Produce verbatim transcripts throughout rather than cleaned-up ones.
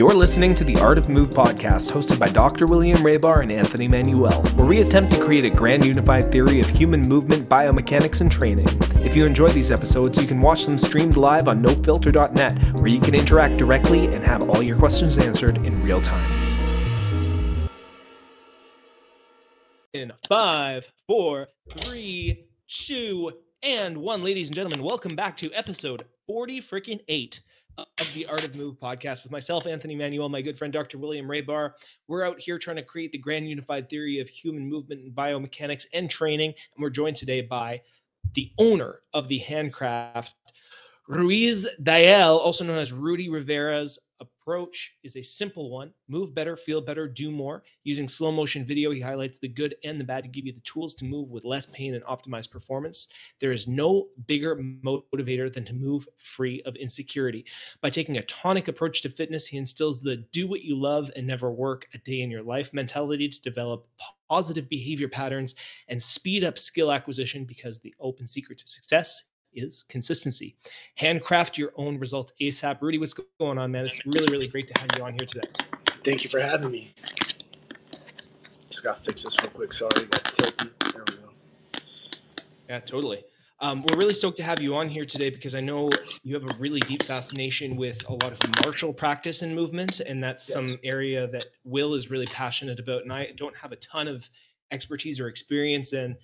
You're listening to the Art of Move podcast, hosted by Doctor William Raybar and Anthony Manuel, where we attempt to create a grand unified theory of human movement, biomechanics, and training. If you enjoy these episodes, you can watch them streamed live on no filter dot net, where you can interact directly and have all your questions answered in real time. In five, four, three, two, and one, ladies and gentlemen, welcome back to episode forty freaking eight of the Art of Move podcast with myself, Anthony Manuel, my good friend, Doctor William Raybar. We're out here trying to create the grand unified theory of human movement and biomechanics and training. And we're joined today by the owner of the Handcraft, Ruisdael, also known as Rudy Rivera's approach is a simple one. Move better, feel better, do more. Using slow motion video, he highlights the good and the bad to give you the tools to move with less pain and optimize performance. There is no bigger motivator than to move free of insecurity. By taking a tonic approach to fitness, he instills the do what you love and never work a day in your life mentality to develop positive behavior patterns and speed up skill acquisition, because the open secret to success is consistency. Handcraft your own results ASAP. Rudy, what's going on, man? It's really, really great to have you on here today. Thank you for having me. Just got to fix this real quick. Sorry, got tilted. There we go. Yeah, totally. Um, we're really stoked to have you on here today because I know you have a really deep fascination with a lot of martial practice and movement, and that's yes. some area that Will is really passionate about, and I don't have a ton of expertise or experience in.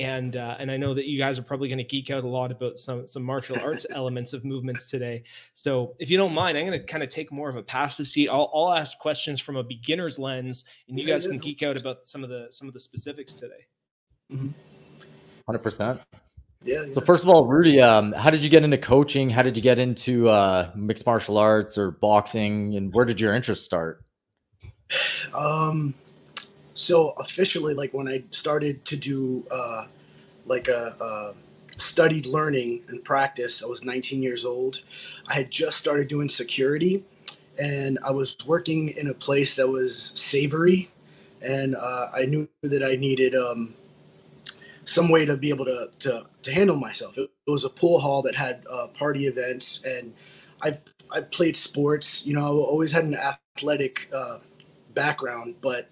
And uh, and I know that you guys are probably going to geek out a lot about some some martial arts elements of movements today. So if you don't mind, I'm going to kind of take more of a passive seat. I'll I'll ask questions from a beginner's lens, and you guys can geek out about some of the some of the specifics today. one hundred percent. Yeah. So first of all, Rudy, um, how did you get into coaching? How did you get into uh, mixed martial arts or boxing, and where did your interest start? Um. So officially, like when I started to do uh, like a, a studied learning and practice, I was nineteen years old. I had just started doing security, and I was working in a place that was savory, and uh, I knew that I needed um, some way to be able to to, to handle myself. It, it was a pool hall that had uh, party events, and I I played sports. You know, I always had an athletic uh, background, but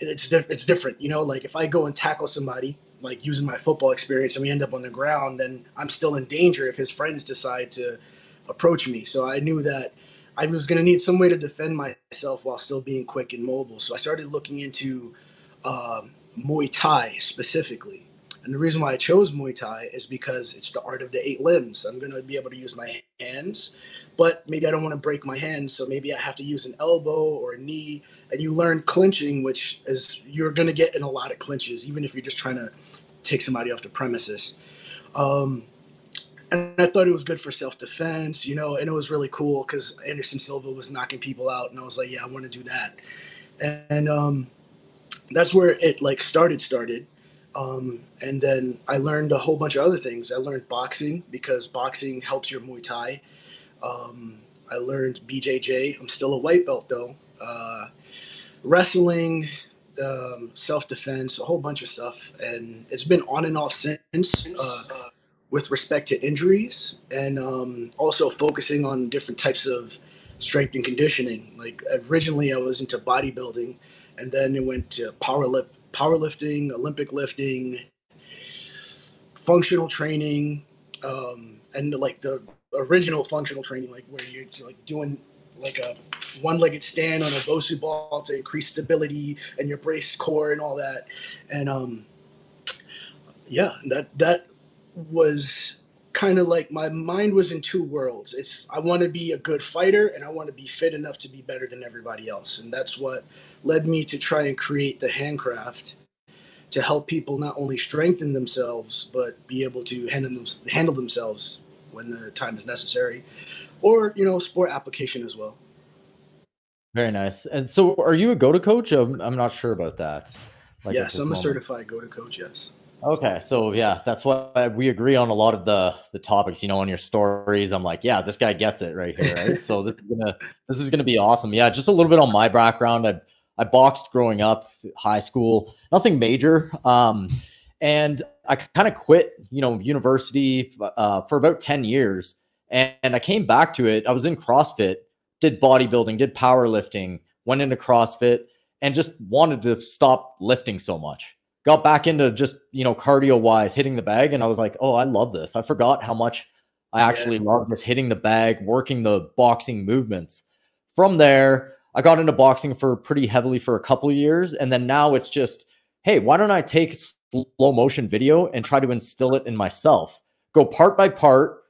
It's, di it's different, you know, like if I go and tackle somebody, like using my football experience, and we end up on the ground, then I'm still in danger if his friends decide to approach me. So I knew that I was going to need some way to defend myself while still being quick and mobile. So I started looking into um, Muay Thai specifically. And the reason why I chose Muay Thai is because it's the art of the eight limbs. I'm going to be able to use my hands, but maybe I don't want to break my hands, so maybe I have to use an elbow or a knee. And you learn clinching, which is you're going to get in a lot of clinches, even if you're just trying to take somebody off the premises. Um, and I thought it was good for self-defense, you know, and it was really cool because Anderson Silva was knocking people out, and I was like, yeah, I want to do that. And, and um, that's where it like started, started. Um, and then I learned a whole bunch of other things. I learned boxing because boxing helps your Muay Thai. Um, I learned B J J. I'm still a white belt though. Uh, wrestling, um, self-defense, a whole bunch of stuff. And it's been on and off since uh, with respect to injuries, and um, also focusing on different types of strength and conditioning. Like originally I was into bodybuilding, and then it went to power lip. powerlifting, Olympic lifting, functional training, um, and like the original functional training, like where you're like doing like a one-legged stand on a BOSU ball to increase stability and your brace core and all that. And um, yeah, that that was kind of like my mind was in two worlds. It's I want to be a good fighter, and I want to be fit enough to be better than everybody else. And that's what led me to try and create the Handcraft to help people not only strengthen themselves, but be able to handle, them, handle themselves when the time is necessary, or, you know, sport application as well. Very nice. And so are you a Gota coach? I'm, I'm not sure about that. Like yes, I'm a moment. certified Gota coach, yes. Okay. So yeah, that's why we agree on a lot of the, the topics, you know, on your stories. I'm like, yeah, this guy gets it right here. Right? So this is gonna, this is going to be awesome. Yeah. Just a little bit on my background. I, I boxed growing up, high school, nothing major. Um, and I kind of quit, you know, university, uh, for about ten years, and, and I came back to it. I was in CrossFit, did bodybuilding, did powerlifting, went into CrossFit, and just wanted to stop lifting so much. Got back into just, you know, cardio wise, hitting the bag. And I was like, oh, I love this. I forgot how much I actually yeah. love this, hitting the bag, working the boxing movements. From there, I got into boxing for pretty heavily for a couple of years. And then now it's just, hey, why don't I take slow motion video and try to instill it in myself? Go part by part.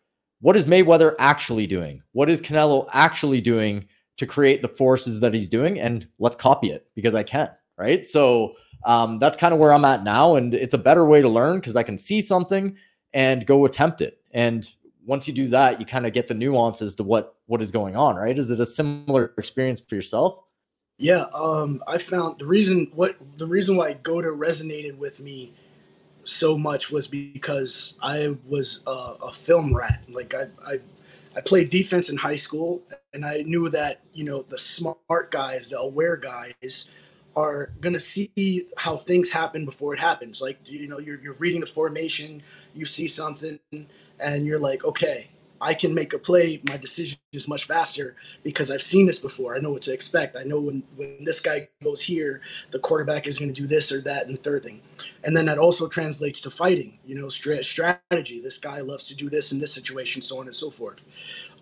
What is Mayweather actually doing? What is Canelo actually doing to create the forces that he's doing? And let's copy it because I can, right? So um, that's kind of where I'm at now. And it's a better way to learn because I can see something and go attempt it. And once you do that, you kind of get the nuances to what, what is going on, right? Is it a similar experience for yourself? Yeah, um, I found the reason what the reason why Gota resonated with me so much was because I was a, a film rat. Like I, I, I played defense in high school, and I knew that, you know, the smart guys, the aware guys, are gonna see how things happen before it happens. Like, you know, you're you're reading the formation, you see something, and you're like, okay, I can make a play. My decision is much faster because I've seen this before. I know what to expect. I know when, when this guy goes here, the quarterback is going to do this or that and the third thing. And then that also translates to fighting, you know, strategy. This guy loves to do this in this situation, so on and so forth.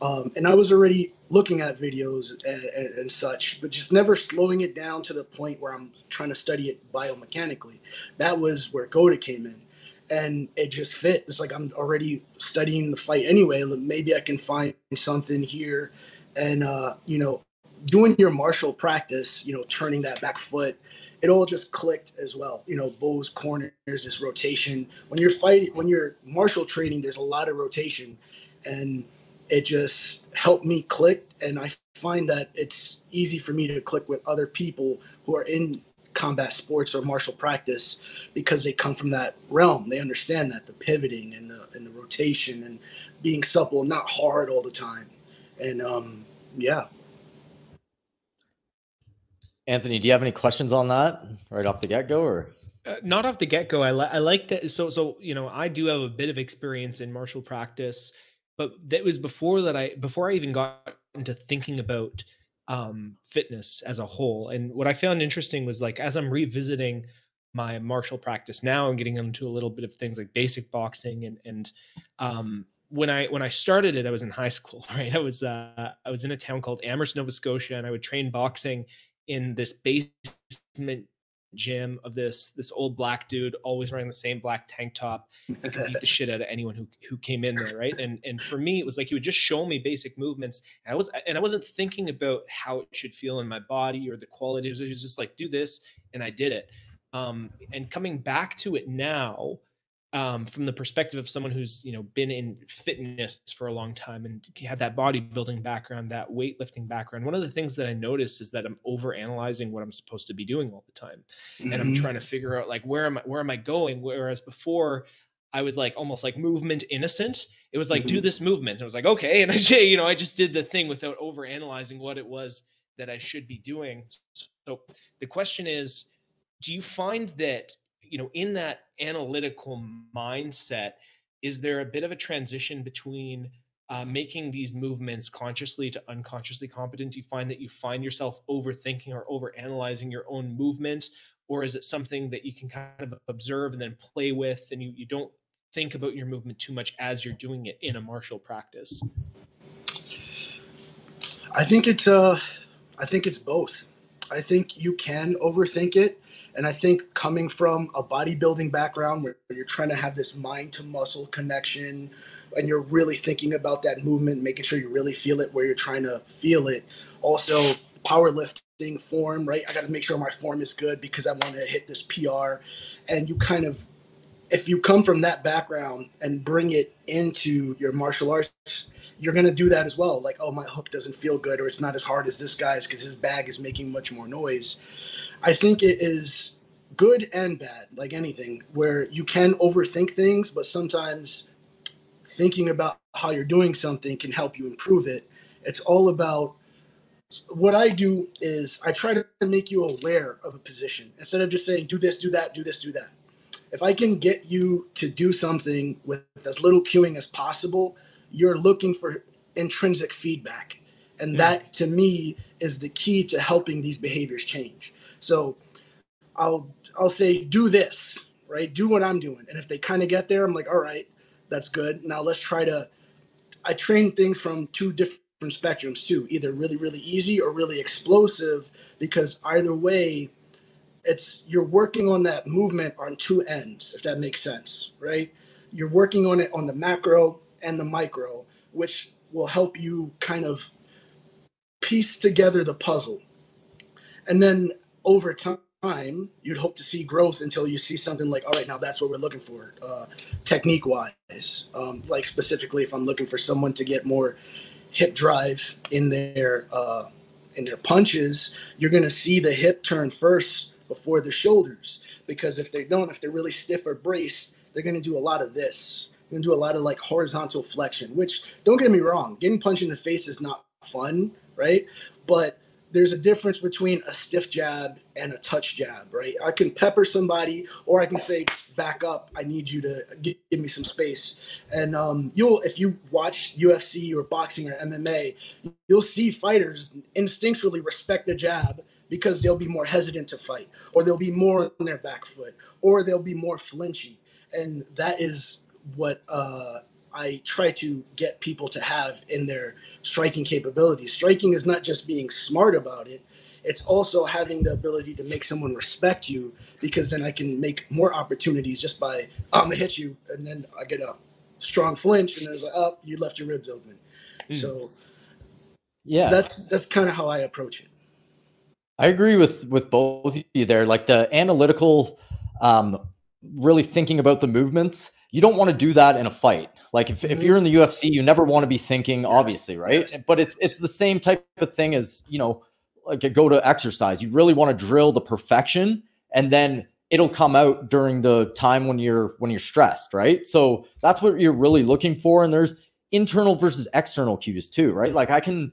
Um, and I was already looking at videos and, and, and such, but just never slowing it down to the point where I'm trying to study it biomechanically. That was where Gota came in. And it just fit. It's like I'm already studying the fight anyway. Maybe I can find something here. And, uh, you know, doing your martial practice, you know, turning that back foot, it all just clicked as well. You know, bows, corners, this rotation. When you're fighting, when you're martial training, there's a lot of rotation. And it just helped me click. And I find that it's easy for me to click with other people who are in combat sports or martial practice because they come from that realm. They understand that the pivoting and the, and the rotation and being supple, not hard all the time. And um, yeah. Anthony, do you have any questions on that right off the get go or? Uh, not off the get go. I, li I like that. So, so, you know, I do have a bit of experience in martial practice, but that was before that I, before I even got into thinking about um fitness as a whole. And what I found interesting was, like, as I'm revisiting my martial practice now, I'm getting into a little bit of things like basic boxing and and um when I when I started it, I was in high school, right? I was uh I was in a town called Amherst, Nova Scotia, and I would train boxing in this basement gym of this this old black dude always wearing the same black tank top and could beat the shit out of anyone who who came in there, right? And and for me, it was like he would just show me basic movements, and I was and I wasn't thinking about how it should feel in my body or the quality. It was, it was just like, do this, and I did it. Um, and coming back to it now, um, from the perspective of someone who's, you know, been in fitness for a long time and had that bodybuilding background, that weightlifting background, one of the things that I noticed is that I'm overanalyzing what I'm supposed to be doing all the time. Mm-hmm. And I'm trying to figure out, like, where am I, where am I going? Whereas before I was like, almost like movement innocent. It was like, mm-hmm. do this movement. And I was like, okay. And I, you know, I just did the thing without overanalyzing what it was that I should be doing. So the question is, do you find that, you know, in that analytical mindset, is there a bit of a transition between uh, making these movements consciously to unconsciously competent? Do you find that you find yourself overthinking or overanalyzing your own movement? Or is it something that you can kind of observe and then play with, and you, you don't think about your movement too much as you're doing it in a martial practice? I think it's, uh, I think it's both. I think you can overthink it. And I think coming from a bodybuilding background where you're trying to have this mind to muscle connection and you're really thinking about that movement, making sure you really feel it where you're trying to feel it. Also, powerlifting form, right? I got to make sure my form is good because I want to hit this P R. And you kind of, if you come from that background and bring it into your martial arts, you're going to do that as well. Like, oh, my hook doesn't feel good, or it's not as hard as this guy's because his bag is making much more noise. I think it is good and bad, like anything, where you can overthink things, but sometimes thinking about how you're doing something can help you improve it. It's all about, what I do is I try to make you aware of a position instead of just saying, do this, do that, do this, do that. If I can get you to do something with as little cueing as possible, you're looking for intrinsic feedback. And yeah. that, to me, is the key to helping these behaviors change. So I'll I'll say, do this, right? Do what I'm doing. And if they kind of get there, I'm like, all right, that's good. Now let's try to – I train things from two different spectrums too, either really, really easy or really explosive, because either way – it's you're working on that movement on two ends, if that makes sense, right? You're working on it on the macro and the micro, which will help you kind of piece together the puzzle. And then over time, you'd hope to see growth until you see something like, all right, now that's what we're looking for, uh, technique-wise. Um, like specifically, if I'm looking for someone to get more hip drive in their uh, in their punches, you're going to see the hip turn first before the shoulders, because if they don't, if they're really stiff or braced, they're going to do a lot of this. They're going to do a lot of like horizontal flexion, which, don't get me wrong, getting punched in the face is not fun, right? But there's a difference between a stiff jab and a touch jab, right? I can pepper somebody, or I can say, back up, I need you to give, give me some space. And um, you'll, if you watch U F C or boxing or M M A, you'll see fighters instinctually respect the jab, because they'll be more hesitant to fight, or they'll be more on their back foot, or they'll be more flinchy. And that is what uh, I try to get people to have in their striking capabilities. Striking is not just being smart about it. It's also having the ability to make someone respect you, because then I can make more opportunities just by, I'm going to hit you, and then I get a strong flinch, and it's like, oh, you left your ribs open. Mm. So yeah, that's, that's kind of how I approach it. I agree with, with both of you there. Like the analytical, um, really thinking about the movements, you don't want to do that in a fight. Like if, if you're in the U F C, you never want to be thinking, obviously, right? But it's it's the same type of thing as, you know, like a go to exercise. You really want to drill the perfection, and then it'll come out during the time when you're when you're stressed, right? So that's what you're really looking for. And there's internal versus external cues too, right? Like I can...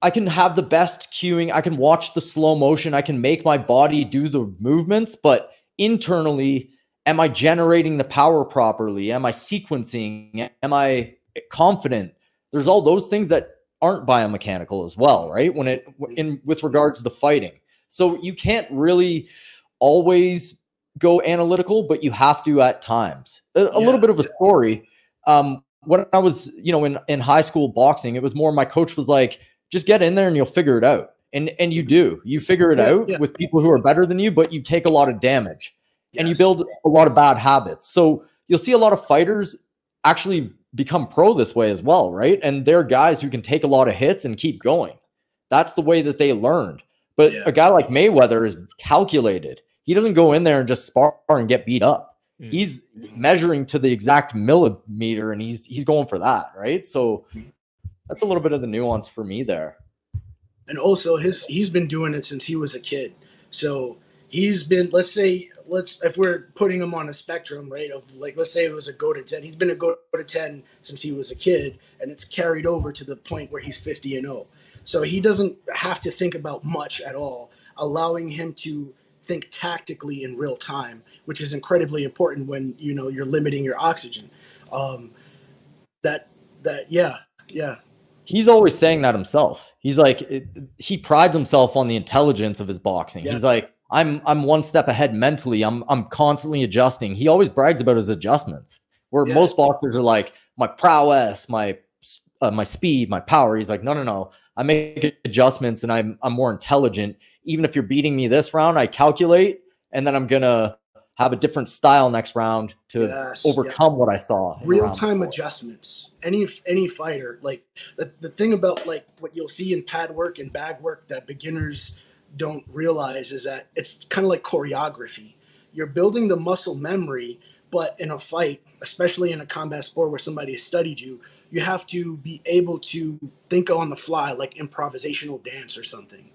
I can have the best cueing. I can watch the slow motion. I can make my body do the movements, but internally, am I generating the power properly? Am I sequencing? Am I confident? There's all those things that aren't biomechanical as well, right? When it, in with regards to the fighting. So you can't really always go analytical, but you have to at times. A, a yeah. little bit of a story. Um, when I was, you know, in, in high school boxing, it was more my coach was like, just get in there and you'll figure it out. And and you do. You figure it yeah, out yeah. with people who are better than you, but you take a lot of damage. Yes. And you build a lot of bad habits. So you'll see a lot of fighters actually become pro this way as well, right? And they're guys who can take a lot of hits and keep going. That's the way that they learned. But yeah. a guy like Mayweather is calculated. He doesn't go in there and just spar and get beat up. Mm. He's measuring to the exact millimeter, and he's he's going for that, right? So that's a little bit of the nuance for me there. And also his, he's been doing it since he was a kid. So he's been, let's say, let's, if we're putting him on a spectrum, right, of like, let's say it was a Gota ten, he's been a Gota ten since he was a kid, and it's carried over to the point where he's fifty and oh. So he doesn't have to think about much at all, allowing him to think tactically in real time, which is incredibly important when, you know, you're limiting your oxygen. Um, that, that, yeah, yeah. He's always saying that himself. He's like, it, he prides himself on the intelligence of his boxing. Yeah. He's like, I'm, I'm one step ahead mentally. I'm, I'm constantly adjusting. He always brags about his adjustments, where yeah. most boxers are like, my prowess, my, uh, my speed, my power. He's like, no, no, no. I make adjustments, and I'm, I'm more intelligent. Even if you're beating me this round, I calculate, and then I'm going to have a different style next round to yes, overcome yeah. what I saw. Real-time adjustments. Any any fighter, like the, the thing about like what you'll see in pad work and bag work that beginners don't realize is that it's kind of like choreography. You're building the muscle memory, but in a fight, especially in a combat sport where somebody has studied you, you have to be able to think on the fly, like improvisational dance or something.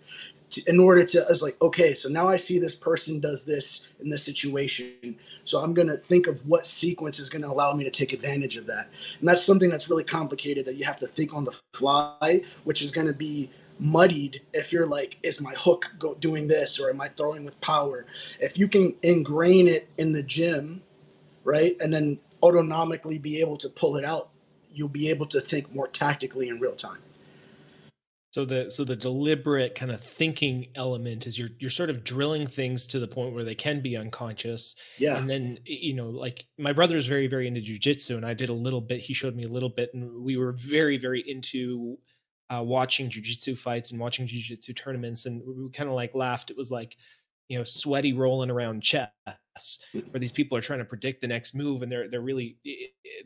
In order to, I was like, okay, so now I see this person does this in this situation. So I'm going to think of what sequence is going to allow me to take advantage of that. And that's something that's really complicated that you have to think on the fly, which is going to be muddied if you're like, is my hook go doing this, or am I throwing with power? If you can ingrain it in the gym, right, and then autonomically be able to pull it out, you'll be able to think more tactically in real time. So the so the deliberate kind of thinking element is you're you're sort of drilling things to the point where they can be unconscious. Yeah. And then, you know, like my brother's very, very into jiu-jitsu, and I did a little bit. He showed me a little bit, and we were very, very into uh, watching jiu-jitsu fights and watching jiu-jitsu tournaments. And we kind of like laughed. It was like, you know, sweaty rolling around chess, where these people are trying to predict the next move, and they're they're really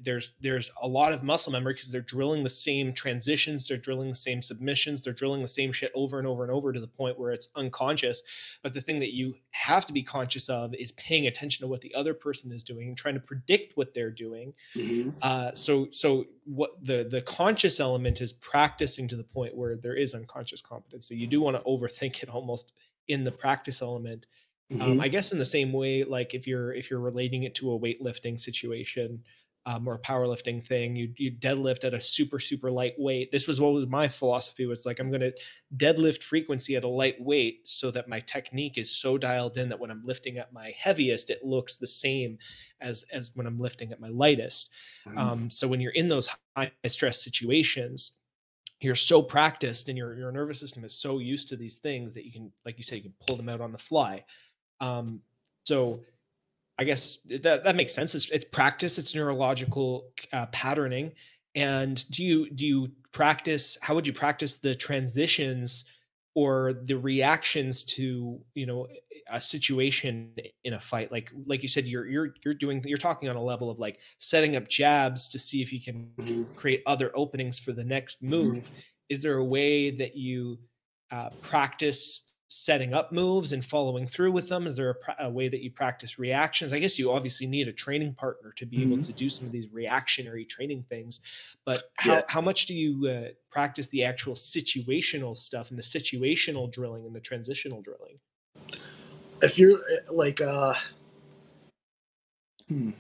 there's there's a lot of muscle memory because they're drilling the same transitions, they're drilling the same submissions, they're drilling the same shit over and over and over to the point where it's unconscious. But the thing that you have to be conscious of is paying attention to what the other person is doing and trying to predict what they're doing. Mm-hmm. Uh, so so what the the conscious element is practicing to the point where there is unconscious competency. You do want to overthink it almost in the practice element. Mm-hmm. um, I guess in the same way, like if you're if you're relating it to a weightlifting situation um, or a powerlifting thing, you you deadlift at a super super light weight. This was what was my philosophy was like, I'm going to deadlift frequency at a light weight so that my technique is so dialed in that when I'm lifting at my heaviest, it looks the same as as when I'm lifting at my lightest. Mm-hmm. Um, so when you're in those high stress situations, you're so practiced and your, your nervous system is so used to these things that you can, like you said, you can pull them out on the fly. Um, so I guess that, that makes sense. It's, it's practice, it's neurological uh, patterning. And do you, do you practice, how would you practice the transitions or the reactions to, you know, a situation in a fight? Like, like you said, you're, you're, you're doing, you're talking on a level of like setting up jabs to see if you can mm-hmm. create other openings for the next move. Mm-hmm. Is there a way that you uh, practice setting up moves and following through with them? Is there a, pr- a way that you practice reactions? I guess you obviously need a training partner to be mm-hmm. able to do some of these reactionary training things, but how, yeah. how much do you uh, practice the actual situational stuff and the situational drilling and the transitional drilling? If you're like, uh, hmm.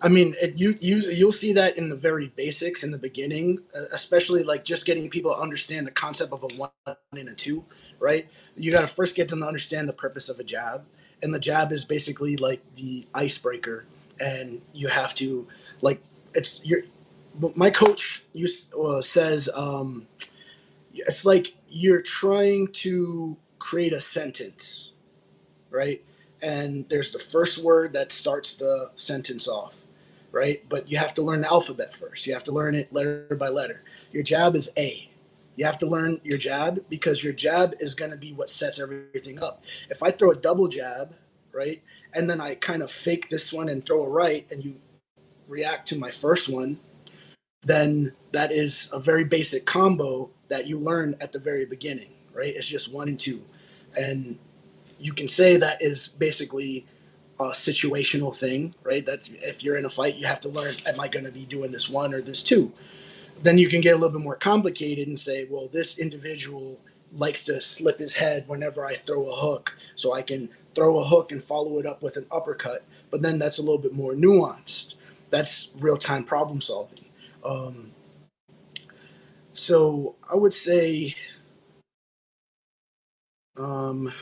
I mean, it, you, you, you'll see that in the very basics in the beginning, especially like just getting people to understand the concept of a one and a two, right? You got to first get them to understand the purpose of a jab. And the jab is basically like the icebreaker. And you have to like, it's your, my coach used, uh, says, um, it's like you're trying to create a sentence. Right. And there's the first word that starts the sentence off. Right. But you have to learn the alphabet first. You have to learn it letter by letter. Your jab is A. You have to learn your jab because your jab is going to be what sets everything up. If I throw a double jab, right, and then I kind of fake this one and throw a right and you react to my first one, then that is a very basic combo that you learn at the very beginning. Right. It's just one and two. And you can say that is basically a situational thing, right? That's if you're in a fight, you have to learn, am I going to be doing this one or this two? Then you can get a little bit more complicated and say, well, this individual likes to slip his head whenever I throw a hook. So I can throw a hook and follow it up with an uppercut. But then that's a little bit more nuanced. That's real-time problem solving. Um, so I would say... Um,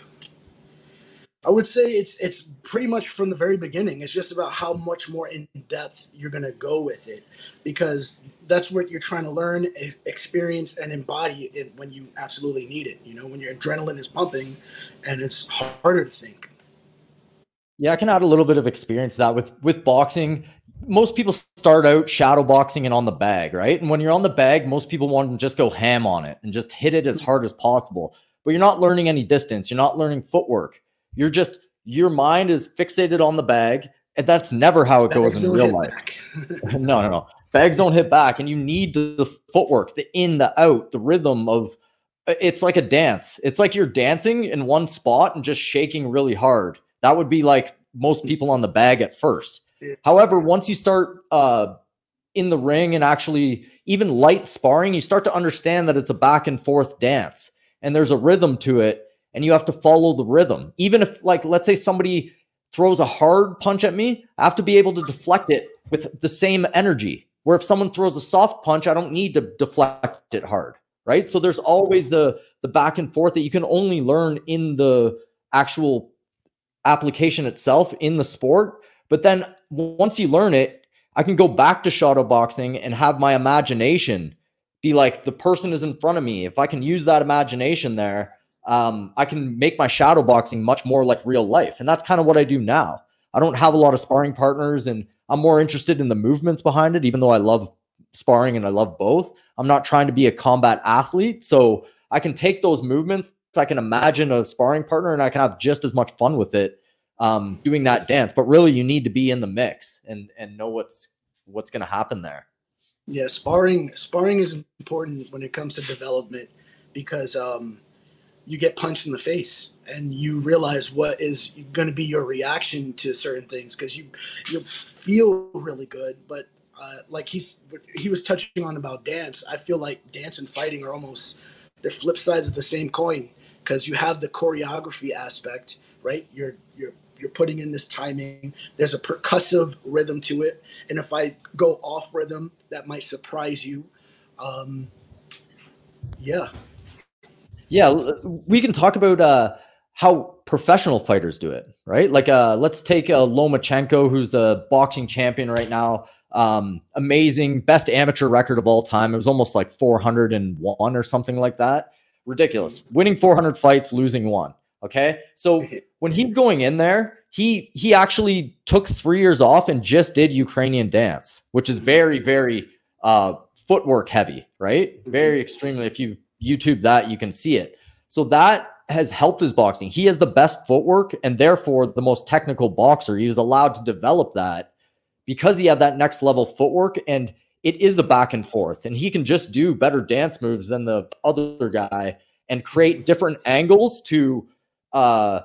I would say it's it's pretty much from the very beginning. It's just about how much more in depth you're going to go with it, because that's what you're trying to learn, experience, and embody it when you absolutely need it. You know, when your adrenaline is pumping, and it's harder to think. Yeah, I can add a little bit of experience to that with with boxing. Most people start out shadow boxing and on the bag, right? And when you're on the bag, most people want to just go ham on it and just hit it as hard as possible. But you're not learning any distance. You're not learning footwork. You're just, your mind is fixated on the bag, and that's never how it goes in real life. no, no, no. Bags don't hit back, and you need the footwork, the in, the out, the rhythm of, it's like a dance. It's like you're dancing in one spot and just shaking really hard. That would be like most people on the bag at first. However, once you start uh, in the ring and actually even light sparring, you start to understand that it's a back and forth dance, and there's a rhythm to it. And you have to follow the rhythm. Even if, like, let's say somebody throws a hard punch at me, I have to be able to deflect it with the same energy. Where if someone throws a soft punch, I don't need to deflect it hard, right? So there's always the, the back and forth that you can only learn in the actual application itself in the sport. But then once you learn it, I can go back to shadow boxing and have my imagination be like, the person is in front of me. If I can use that imagination there, um, I can make my shadow boxing much more like real life. And that's kind of what I do now. I don't have a lot of sparring partners, and I'm more interested in the movements behind it, even though I love sparring and I love both. I'm not trying to be a combat athlete. So I can take those movements. I can imagine a sparring partner and I can have just as much fun with it, um, doing that dance. But really, you need to be in the mix and, and know what's, what's going to happen there. Yeah, sparring sparring is important when it comes to development, because um, you get punched in the face and you realize what is going to be your reaction to certain things, because you you feel really good. But uh, like he's he was touching on about dance, I feel like dance and fighting are almost they're flip sides of the same coin, because you have the choreography aspect, right? You're you're You're putting in this timing. There's a percussive rhythm to it. And if I go off rhythm, that might surprise you. Um, yeah. Yeah. We can talk about uh, how professional fighters do it, right? Like uh, let's take uh, Lomachenko, who's a boxing champion right now. Um, amazing. Best amateur record of all time. It was almost like four hundred and one or something like that. Ridiculous. Winning four hundred fights, losing one. Okay. So when he's going in there, he, he actually took three years off and just did Ukrainian dance, which is very, very, uh, footwork heavy, right? Very extremely. If you YouTube that, you can see it. So that has helped his boxing. He has the best footwork and therefore the most technical boxer. He was allowed to develop that because he had that next level footwork, and it is a back and forth, and he can just do better dance moves than the other guy and create different angles to, uh,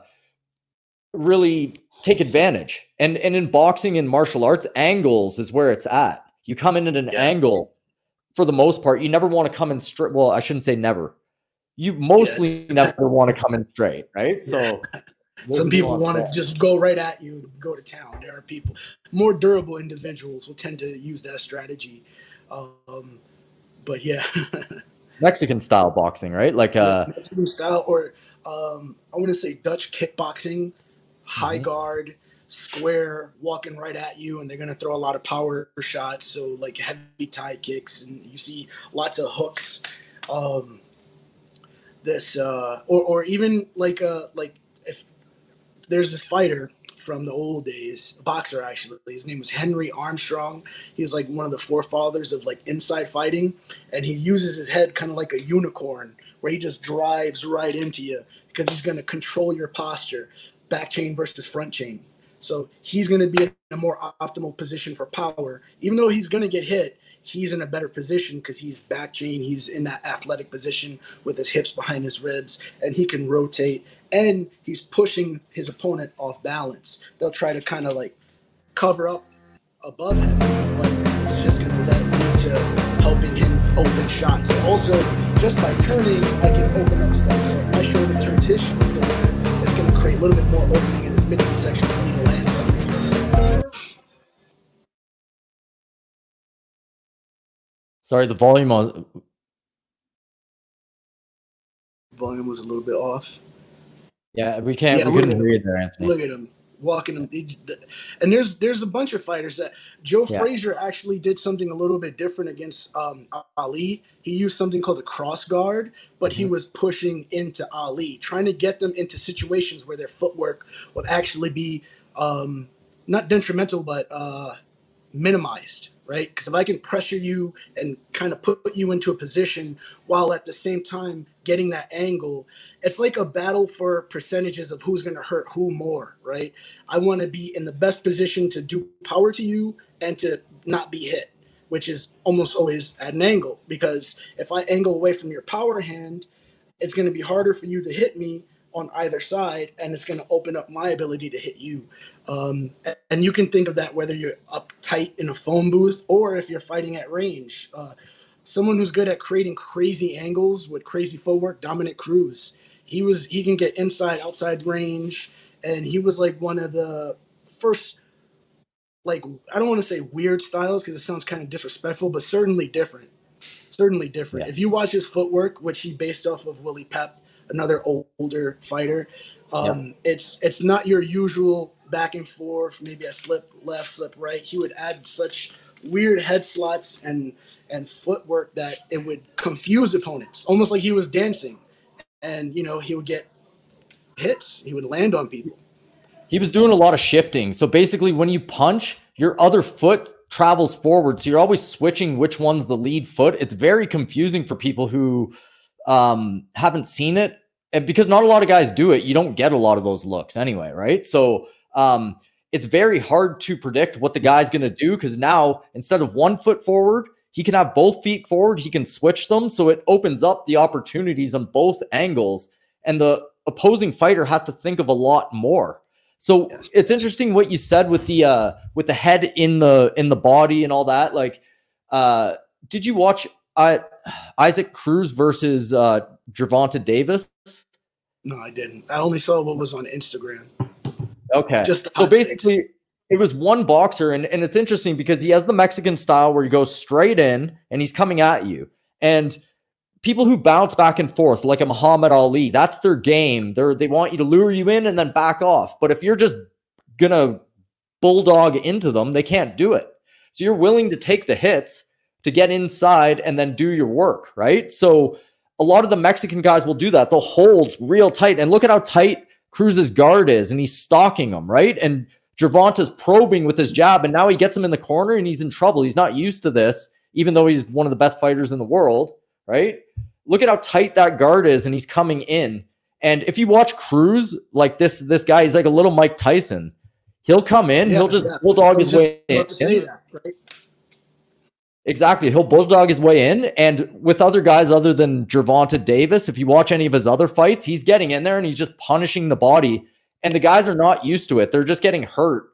really take advantage. And, and in boxing and martial arts, angles is where it's at. You come in at an yeah. angle for the most part. You never want to come in straight. Well, I shouldn't say never. You mostly yeah. never want to come in straight, right? So some people want to just go right at you and go to town. There are people, more durable individuals will tend to use that strategy. Um, but yeah. Mexican style boxing, right? Like uh yeah, Mexican style, or um I want to say Dutch kickboxing, high mm-hmm. guard, square, walking right at you, and they're going to throw a lot of power shots, so like heavy tie kicks, and you see lots of hooks. Um this uh or or even like uh like if there's this fighter from the old days, boxer actually. His name was Henry Armstrong. He's like one of the forefathers of like inside fighting, and he uses his head kind of like a unicorn, where he just drives right into you because he's going to control your posture, back chain versus front chain. So he's going to be in a more optimal position for power. Even though he's going to get hit, he's in a better position because he's back chain. He's in that athletic position with his hips behind his ribs, and he can rotate. And he's pushing his opponent off balance. They'll try to kind of like cover up above him, but it's just going to lead to helping him open shots. And also, just by turning, I can open up stuff. So if my shoulder turns his shoulder, it's going to create a little bit more opening in his midsection for me to land something. Sorry, the volume on volume was a little bit off. Yeah, we can't. Yeah, we couldn't hear there, Anthony. Look at him walking. Him. And there's there's a bunch of fighters that Joe yeah. Frazier actually did something a little bit different against um, Ali. He used something called a cross guard, but mm-hmm. he was pushing into Ali, trying to get them into situations where their footwork would actually be um, not detrimental, but uh, minimized. Right? Because if I can pressure you and kind of put you into a position while at the same time getting that angle, it's like a battle for percentages of who's going to hurt who more, right? I want to be in the best position to do power to you and to not be hit, which is almost always at an angle, because if I angle away from your power hand, it's going to be harder for you to hit me on either side, and it's going to open up my ability to hit you. Um, and you can think of that whether you're uptight in a phone booth or if you're fighting at range. Uh, someone who's good at creating crazy angles with crazy footwork, Dominick Cruz. He was he can get inside, outside range, and he was like one of the first, like, I don't want to say weird styles because it sounds kind of disrespectful, but certainly different. Certainly different. Yeah. If you watch his footwork, which he based off of Willie Pep, another older fighter. Um, yep. It's it's not your usual back and forth. Maybe I slip left, slip right. He would add such weird head slots and and footwork that it would confuse opponents, almost like he was dancing. And, you know, he would get hits. He would land on people. He was doing a lot of shifting. So basically when you punch, your other foot travels forward. So you're always switching which one's the lead foot. It's very confusing for people who um, haven't seen it. And because not a lot of guys do it, you don't get a lot of those looks anyway, right? So um, it's very hard to predict what the guy's going to do, because now instead of one foot forward, he can have both feet forward. He can switch them. So it opens up the opportunities on both angles. And the opposing fighter has to think of a lot more. So yeah. It's interesting what you said with the uh, with the head in the in the body and all that. Like, uh, did you watch uh, Isaac Cruz versus uh, Gervonta Davis? No, I didn't. I only saw what was on Instagram. Okay. Just so basically, things. It was one boxer, and, and it's interesting because he has the Mexican style where he goes straight in and he's coming at you. And people who bounce back and forth, like a Muhammad Ali, that's their game. They're, they want you to lure you in and then back off. But if you're just going to bulldog into them, they can't do it. So you're willing to take the hits to get inside and then do your work, right? So a lot of the Mexican guys will do that. They'll hold real tight. And look at how tight Cruz's guard is, and he's stalking them, right? And Gervonta's probing with his jab, and now he gets him in the corner, and he's in trouble. He's not used to this, even though he's one of the best fighters in the world, right? Look at how tight that guard is, and he's coming in. And if you watch Cruz, like this this guy, he's like a little Mike Tyson. He'll come in. Yeah, he'll just yeah. bulldog his just way in. To say that, right? Exactly. He'll bulldog his way in. And with other guys other than Gervonta Davis, if you watch any of his other fights, he's getting in there, and he's just punishing the body. And the guys are not used to it. They're just getting hurt.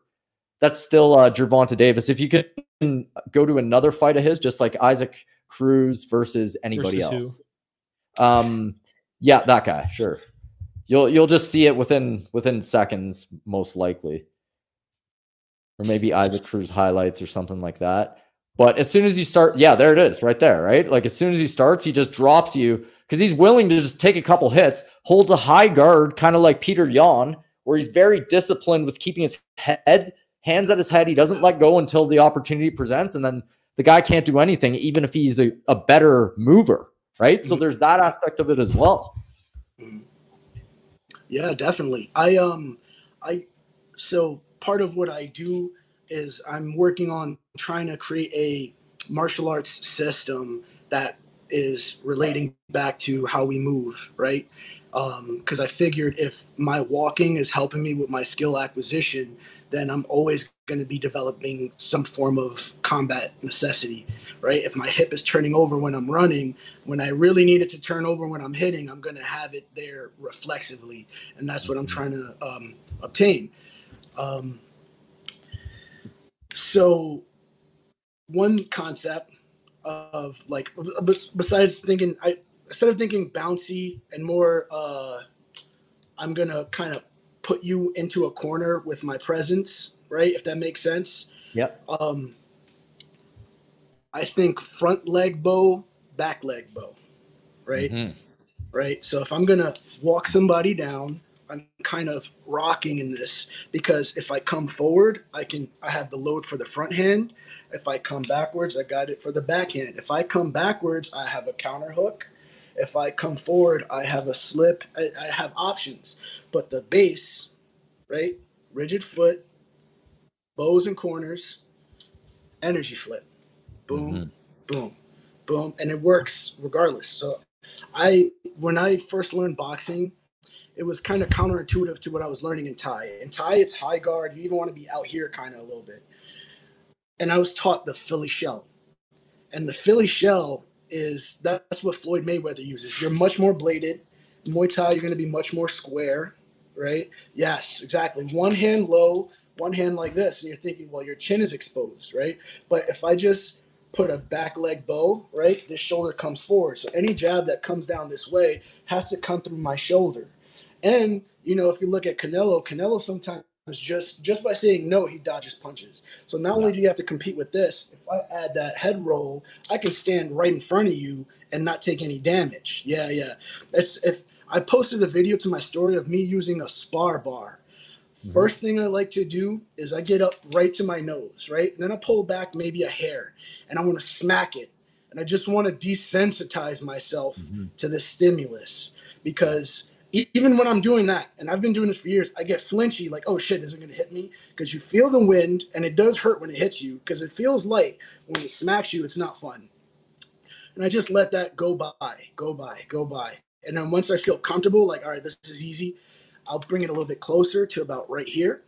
That's still uh, Gervonta Davis. If you can go to another fight of his, just like Isaac Cruz versus anybody versus else. Who? Um, yeah, that guy. Sure, you'll you'll just see it within within seconds, most likely, or maybe Isaac Cruz highlights or something like that. But as soon as you start, yeah, there it is, right there, right. Like as soon as he starts, he just drops you because he's willing to just take a couple hits, holds a high guard, kind of like Peter Yan, where he's very disciplined with keeping his head, hands at his head. He doesn't let go until the opportunity presents, and then the guy can't do anything, even if he's a, a better mover, right? Mm-hmm. So there's that aspect of it as well. Yeah, definitely. I um, I so part of what I do is I'm working on trying to create a martial arts system that is relating back to how we move, right? Um, 'cause I figured if my walking is helping me with my skill acquisition, then I'm always going to be developing some form of combat necessity, right? If my hip is turning over when I'm running, when I really need it to turn over when I'm hitting, I'm going to have it there reflexively. And that's what I'm trying to, um, obtain. Um, so one concept of like, besides thinking, I, instead of thinking bouncy and more, uh, I'm going to kind of put you into a corner with my presence, right? If that makes sense. Yep. Um, I think front leg bow, back leg bow, right? Mm-hmm. Right. So if I'm going to walk somebody down, I'm kind of rocking in this because if I come forward, I can, I have the load for the front hand. If I come backwards, I got it for the backhand. If I come backwards, I have a counter hook. If I come forward, I have a slip. I, I have options. But the base, right? Rigid foot, bows and corners, energy flip. Boom, mm-hmm. boom, boom. And it works regardless. So I, when I first learned boxing, it was kind of counterintuitive to what I was learning in Thai. In Thai, it's high guard. You even want to be out here kind of a little bit. And I was taught the Philly shell. And the Philly shell is that's what Floyd Mayweather uses. You're much more bladed. Muay Thai, you're going to be much more square, right? Yes, exactly. One hand low, one hand like this. And you're thinking, well, your chin is exposed, right? But if I just put a back leg bow, right, this shoulder comes forward. So any jab that comes down this way has to come through my shoulder. And, you know, if you look at Canelo, Canelo sometimes just just by saying no, he dodges punches. So not only do you have to compete with this, if I add that head roll, I can stand right in front of you and not take any damage. Yeah, yeah. That's if I posted a video to my story of me using a spar bar Mm-hmm. First thing I like to do is I get up right to my nose, right? And then I pull back maybe a hair and I want to smack it. And I just want to desensitize myself mm-hmm. to this stimulus, because even when I'm doing that, and I've been doing this for years, I get flinchy, like, oh, shit, is it going to hit me? Because you feel the wind, and it does hurt when it hits you, because it feels light. When it smacks you, it's not fun. And I just let that go by, go by, go by. And then once I feel comfortable, like, all right, this is easy, I'll bring it a little bit closer to about right here.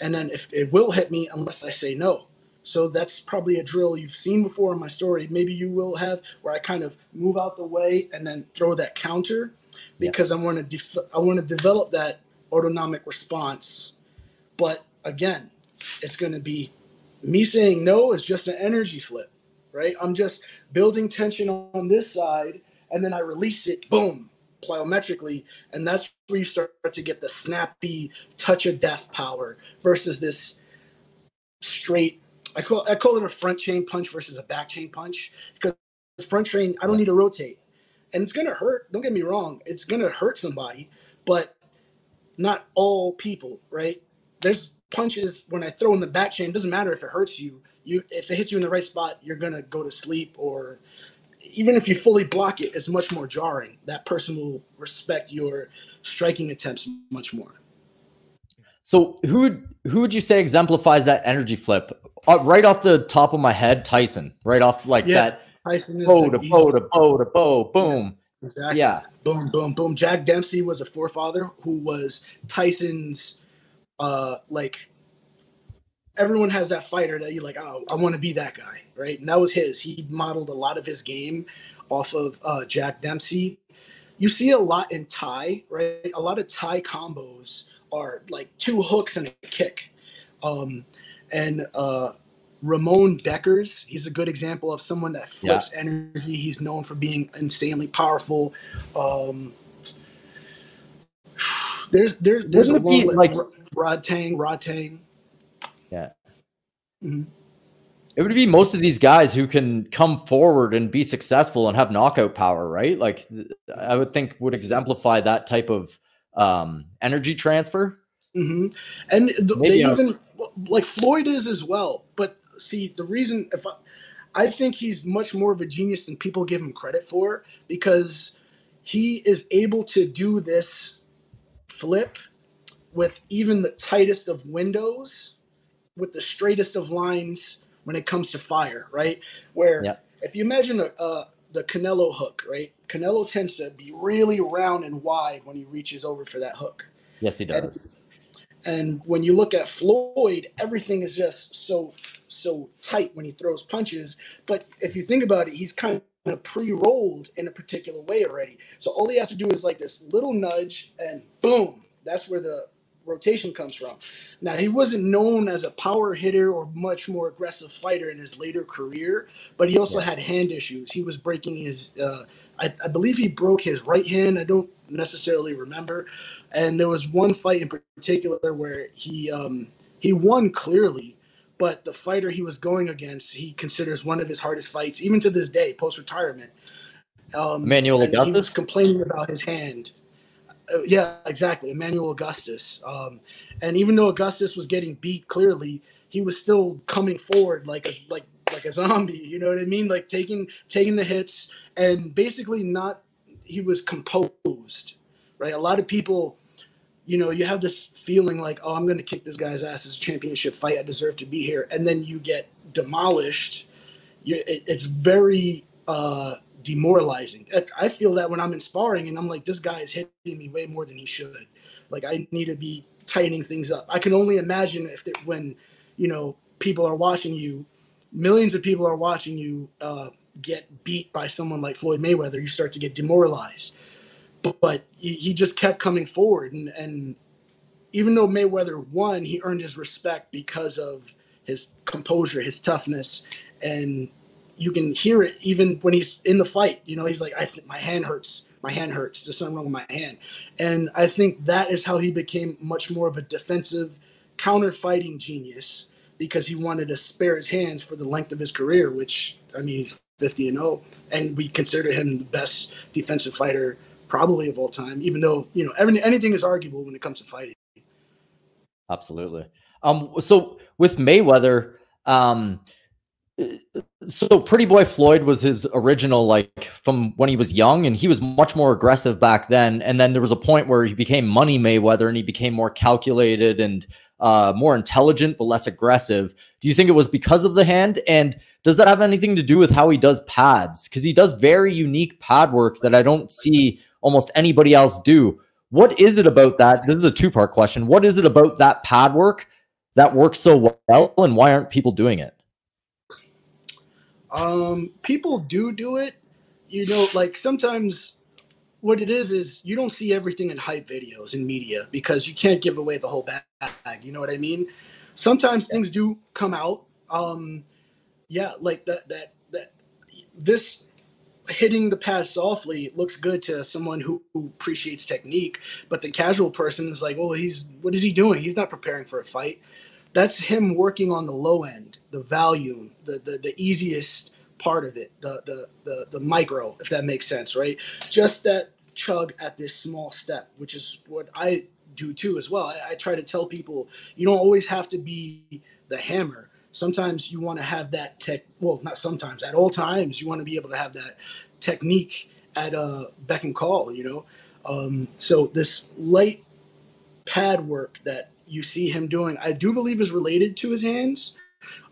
And then if it will hit me, unless I say no. So that's probably a drill you've seen before in my story. Maybe you will have, where I kind of move out the way and then throw that counter, because yeah. I want to def- I want to develop that autonomic response. But again, it's going to be me saying no is just an energy flip, right? I'm just building tension on this side, and then I release it, boom, plyometrically, and that's where you start to get the snappy touch of death power versus this straight. I call I call it a front chain punch versus a back chain punch, because front chain, I don't need to rotate. And it's going to hurt. Don't get me wrong. It's going to hurt somebody, but not all people, right? There's punches when I throw in the back chain. It doesn't matter if it hurts you. You if it hits you in the right spot, you're going to go to sleep. Or even if you fully block it, it's much more jarring. That person will respect your striking attempts much more. So who who would you say exemplifies that energy flip? Uh, right off the top of my head, Tyson. Right off like yeah, that. Tyson is bow to bow to bow to bow, boom. Yeah, exactly. Yeah. Boom, boom, boom. Jack Dempsey was a forefather who was Tyson's, uh, like, everyone has that fighter that you're like, oh, I want to be that guy, right? And that was his. He modeled a lot of his game off of uh, Jack Dempsey. You see a lot in Thai, right? A lot of Thai combos are like two hooks and a kick. Um, and uh, Ramon Dekkers, he's a good example of someone that flips yeah. energy. He's known for being insanely powerful. Um, there's there's there's Wouldn't a long like Rodtang, Rodtang. Yeah. Mm-hmm. It would be most of these guys who can come forward and be successful and have knockout power, right? Like I would think would exemplify that type of um, energy transfer. Mm-hmm. And th- they even like Floyd is as well. But see, the reason if I, I think he's much more of a genius than people give him credit for, because he is able to do this flip with even the tightest of windows, with the straightest of lines when it comes to fire, right? Where yeah. if you imagine a, a the Canelo hook, right? Canelo tends to be really round and wide when he reaches over for that hook. Yes, he does. And, And when you look at Floyd, everything is just so, so tight when he throws punches. But if you think about it, he's kind of pre-rolled in a particular way already. So all he has to do is like this little nudge and boom, that's where the rotation comes from. Now, he wasn't known as a power hitter or much more aggressive fighter in his later career, but he also yeah. had hand issues. He was breaking his, uh, I, I believe he broke his right hand. I don't necessarily remember. And there was one fight in particular where he um, he won clearly, but the fighter he was going against, he considers one of his hardest fights, even to this day, post-retirement. Um, Emmanuel Augustus? He was complaining about his hand. Uh, yeah, exactly. Emmanuel Augustus. Um, and even though Augustus was getting beat clearly, he was still coming forward like a, like like a zombie. You know what I mean? Like taking taking the hits and basically not. He was composed, right? A lot of people, you know, you have this feeling like, oh, I'm going to kick this guy's ass. It's a championship fight. I deserve to be here. And then you get demolished. You're, it, it's very uh, demoralizing. I, I feel that when I'm in sparring and I'm like, this guy is hitting me way more than he should. Like, I need to be tightening things up. I can only imagine if that when, you know, people are watching you, millions of people are watching you, uh, get beat by someone like Floyd Mayweather, you start to get demoralized. But, but he just kept coming forward. And, and even though Mayweather won, he earned his respect because of his composure, his toughness. And you can hear it even when he's in the fight. You know, he's like, I th- my hand hurts. My hand hurts. There's something wrong with my hand. And I think that is how he became much more of a defensive, counter-fighting genius, because he wanted to spare his hands for the length of his career, which, I mean, he's fifty and oh, and we consider him the best defensive fighter probably of all time, even though, you know, every, anything is arguable when it comes to fighting. Absolutely. Um, so with Mayweather, um, so Pretty Boy Floyd was his original, like from when he was young, and he was much more aggressive back then. And then there was a point where he became Money Mayweather, and he became more calculated and uh, more intelligent, but less aggressive. Do you think it was because of the hand? And does that have anything to do with how he does pads? Because he does very unique pad work that I don't see almost anybody else do. What is it about that? This is a two-part question. What is it about that pad work that works so well, and why aren't people doing it? Um, people do do it. You know, like sometimes what it is is you don't see everything in hype videos and media because you can't give away the whole bag. You know what I mean? Sometimes things do come out. Um, yeah, like that, that, that, this hitting the pad softly looks good to someone who, who appreciates technique, but the casual person is like, well, he's, what is he doing? He's not preparing for a fight. That's him working on the low end, the volume, the the, the easiest part of it, the, the the the micro, if that makes sense, right? Just that chug at this small step, which is what I do too as well. I, I try to tell people, you don't always have to be the hammer. Sometimes you want to have that tech. Well, not sometimes. At all times, you want to be able to have that technique at a beck and call. You know, um, so this light pad work that you see him doing, I do believe is related to his hands.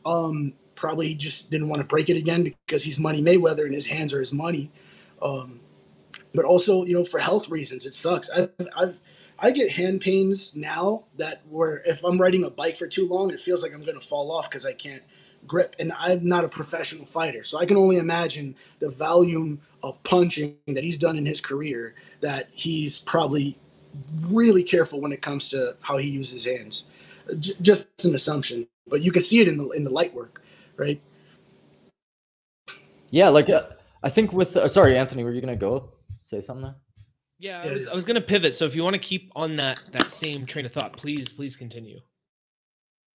Um, probably he just didn't want to break it again because he's Money Mayweather and his hands are his money. Um, but also, you know, for health reasons, it sucks. I've, I've, I get hand pains now that where if I'm riding a bike for too long, it feels like I'm going to fall off because I can't grip. And I'm not a professional fighter, so I can only imagine the volume of punching that he's done in his career, that he's probably really careful when it comes to how he uses hands. J just an assumption, but you can see it in the in the light work, right? Yeah, like uh, I think with uh, sorry, Anthony, were you gonna go say something there? Yeah, I was I was gonna pivot. So if you want to keep on that that same train of thought, please please continue.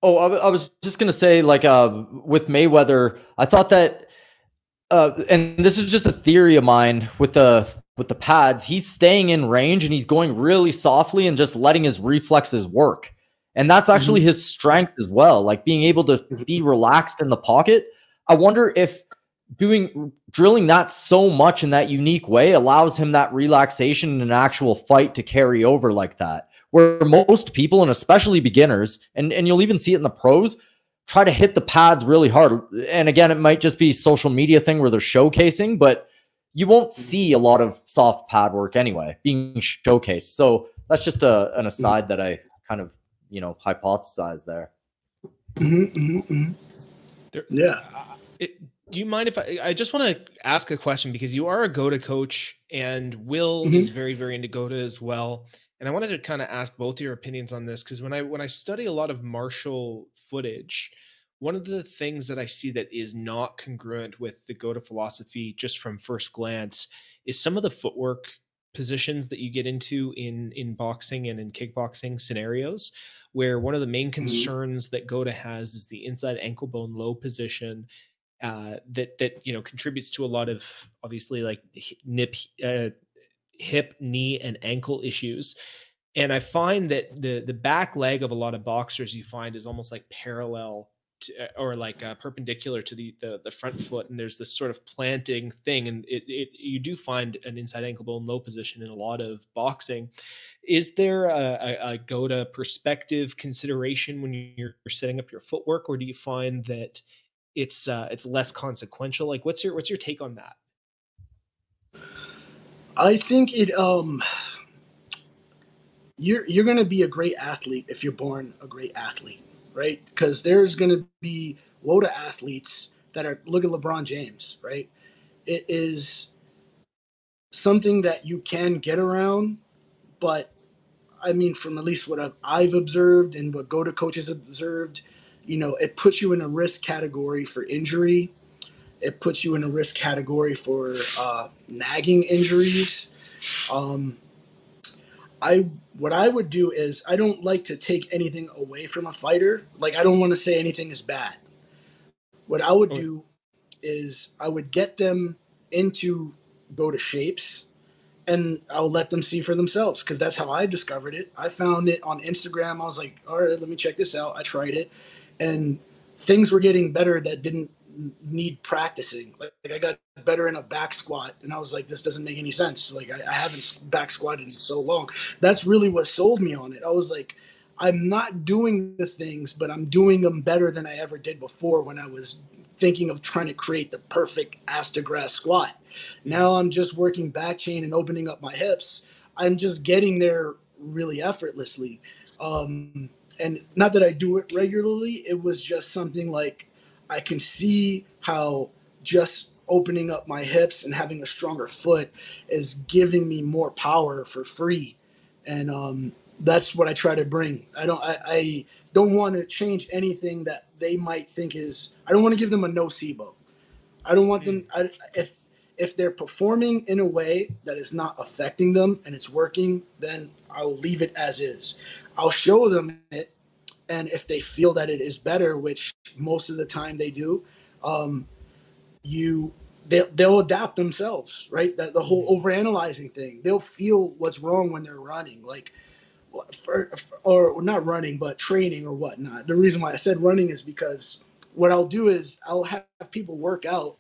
Oh, I, I was just gonna say, like uh, with Mayweather, I thought that, uh, and this is just a theory of mine with the. With the pads, he's staying in range and he's going really softly and just letting his reflexes work. And that's actually mm-hmm. his strength as well, like being able to be relaxed in the pocket. I wonder if doing drilling that so much in that unique way allows him that relaxation in an actual fight to carry over like that, where most people, and especially beginners, and, and you'll even see it in the pros, try to hit the pads really hard. And again, it might just be social media thing where they're showcasing, but you won't see a lot of soft pad work anyway being showcased. So that's just a, an aside that I kind of, you know, hypothesized there. Mm-hmm, mm-hmm, mm-hmm. there yeah. Uh, it, do you mind if I, I just want to ask a question, because you are a Gota coach and Will mm-hmm. is very, very into Gota as well. And I wanted to kind of ask both your opinions on this, because when I, when I study a lot of martial footage, one of the things that I see that is not congruent with the Gota philosophy just from first glance is some of the footwork positions that you get into in, in boxing and in kickboxing scenarios, where one of the main concerns mm-hmm. that Gota has is the inside ankle bone low position uh, that, that, you know, contributes to a lot of obviously like nip, uh, hip, knee and ankle issues. And I find that the, the back leg of a lot of boxers you find is almost like parallel To, or like uh, perpendicular to the, the the front foot, and there's this sort of planting thing, and it, it you do find an inside ankle bone low position in a lot of boxing. Is there a, a, a Gota perspective consideration when you're setting up your footwork, or do you find that it's uh, it's less consequential? Like, what's your what's your take on that? I think it um you're you're going to be a great athlete if you're born a great athlete. Right? Because there's going to be Gota athletes that are, look at LeBron James, right? It is something that you can get around, but I mean, from at least what I've, I've observed and what Gota coaches observed, you know, it puts you in a risk category for injury. It puts you in a risk category for uh, nagging injuries. Um, I what I would do is I don't like to take anything away from a fighter. Like, I don't want to say anything is bad. What I would do is I would get them into Gota shapes and I'll let them see for themselves, because that's how I discovered it. I found it on Instagram. I was like, all right, let me check this out. I tried it, and things were getting better that didn't need practicing. Like, like I got better in a back squat, and I was like, this doesn't make any sense. Like I, I haven't back squatted in so long. That's really what sold me on it. I was like, I'm not doing the things, but I'm doing them better than I ever did before when I was thinking of trying to create the perfect ass to grass squat. Now I'm just working back chain and opening up my hips. I'm just getting there really effortlessly. Um, and not that I do it regularly. It was just something like I can see how just opening up my hips and having a stronger foot is giving me more power for free. And, um, that's what I try to bring. I don't, I, I don't want to change anything that they might think is, I don't want to give them a nocebo. I don't want them, I, if, if they're performing in a way that is not affecting them and it's working, then I'll leave it as is. I'll show them it. And if they feel that it is better, which most of the time they do, um, you, they, they'll adapt themselves, right? That the whole overanalyzing thing, they'll feel what's wrong when they're running. Like, For, for, or not running, but training or whatnot. The reason why I said running is because what I'll do is I'll have people work out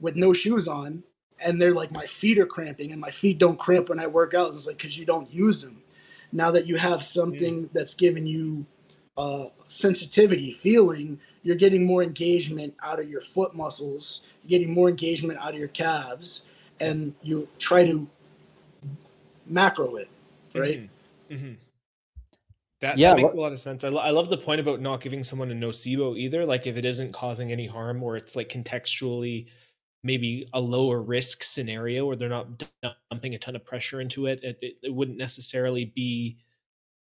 with no shoes on, and they're like, my feet are cramping, and my feet don't cramp when I work out. And it's like, because you don't use them. Now that you have something that's giving you uh, sensitivity, feeling, you're getting more engagement out of your foot muscles, you're getting more engagement out of your calves, and you try to macro it, right? Mm-hmm. Mm-hmm. That, yeah, that makes a lot of sense. I, lo- I love the point about not giving someone a nocebo either. Like if it isn't causing any harm, or it's like contextually maybe a lower risk scenario where they're not dumping a ton of pressure into it, it, it, it wouldn't necessarily be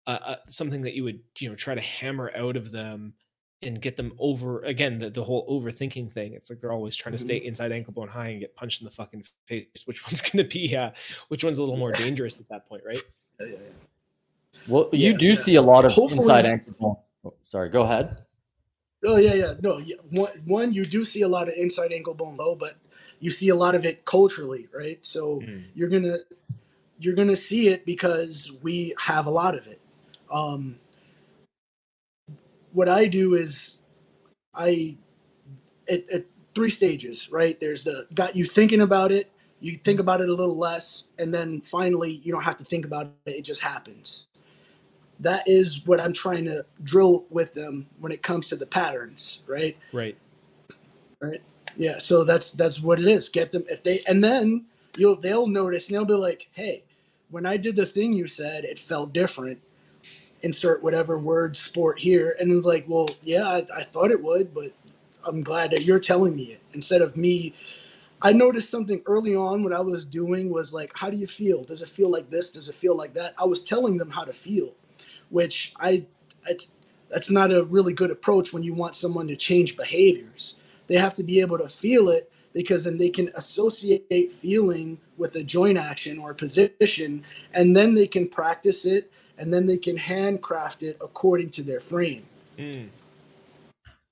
uh, uh, something that you would, you know, try to hammer out of them and get them over. Again, the, the whole overthinking thing. It's like they're always trying to stay inside ankle bone high and get punched in the fucking face. Which one's going to be, uh, which one's a little more dangerous at that point, right? Yeah, yeah, yeah. Well, you yeah, do yeah. see a lot of Hopefully, inside ankle. Oh, sorry, go ahead. Oh yeah, yeah, no, yeah. One, one, you do see a lot of inside ankle bone low, but you see a lot of it culturally, right? So mm. you're gonna you're gonna see it because we have a lot of it. Um, what I do is, I at, at three stages, right? There's the got you thinking about it. You think about it a little less, and then finally, you don't have to think about it; it just happens. That is what I'm trying to drill with them when it comes to the patterns, right? Right. Right. Yeah. So that's, that's what it is. Get them if they, and then you'll, they'll notice and they'll be like, hey, when I did the thing you said, it felt different. Insert whatever word sport here. And it's like, well, yeah, I, I thought it would, but I'm glad that you're telling me it instead of me. I noticed something early on what I was doing was like, how do you feel? Does it feel like this? Does it feel like that? I was telling them how to feel. Which I, it's, that's not a really good approach when you want someone to change behaviors. They have to be able to feel it, because then they can associate feeling with a joint action or a position, and then they can practice it, and then they can handcraft it according to their frame. Mm.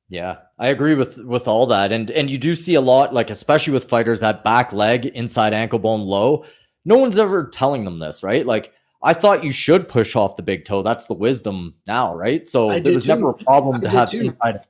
Yeah, I agree with with all that. And, and you do see a lot, like especially with fighters, that back leg, inside ankle bone low. No one's ever telling them this, right? Like, I thought you should push off the big toe. That's the wisdom now, right? So I there was too. never a problem I to have too. inside.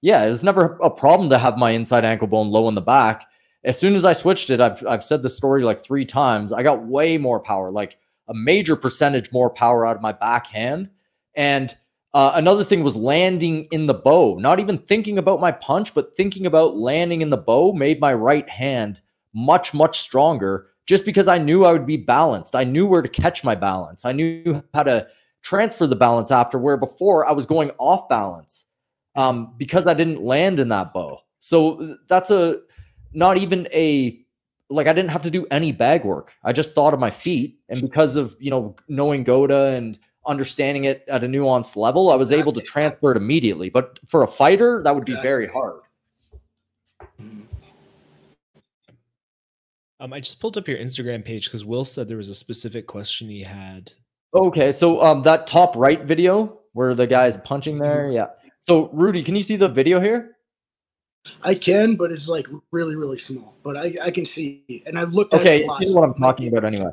Yeah, it was never a problem to have my inside ankle bone low in the back. As soon as I switched it, I've I've said the story like three times. I got way more power, like a major percentage more power out of my backhand. And uh, another thing was landing in the bow. Not even thinking about my punch, but thinking about landing in the bow made my right hand much, much stronger. Just because I knew I would be balanced. I knew where to catch my balance. I knew how to transfer the balance after, where before I was going off balance um, because I didn't land in that bow. So that's a, not even a, like I didn't have to do any bag work. I just thought of my feet. And because of, you know, knowing Gota and understanding it at a nuanced level, I was able to transfer it immediately. But for a fighter, that would be very hard. Um, I just pulled up your Instagram page because Will said there was a specific question he had. Okay, so um, that top right video where the guy's punching there, yeah. So Rudy, can you see the video here? I can, but it's like really, really small. But I, I can see, and I've looked at okay, it a lot. Okay, you see what I'm talking about anyway.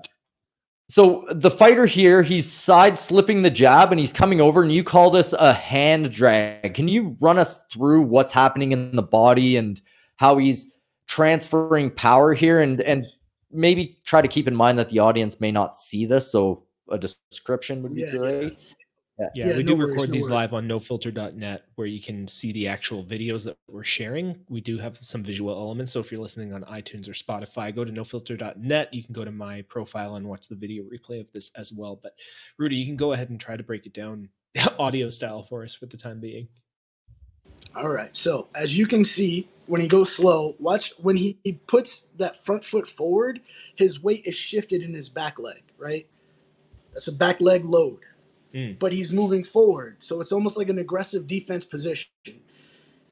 So the fighter here, he's side slipping the jab and he's coming over, and you call this a hand drag. Can you run us through what's happening in the body and how he's transferring power here, and, and maybe try to keep in mind that the audience may not see this. So a description would be yeah, great. Yeah, yeah. yeah we no do record worries, no these worries. live on no filter dot net, where you can see the actual videos that we're sharing. We do have some visual elements. So if you're listening on iTunes or Spotify, go to no filter dot net. You can go to my profile and watch the video replay of this as well. But Rudy, you can go ahead and try to break it down audio style for us for the time being. All right. So as you can see, when he goes slow, watch when he, he puts that front foot forward, his weight is shifted in his back leg, right? That's a back leg load. Mm. But he's moving forward. So it's almost like an aggressive defense position.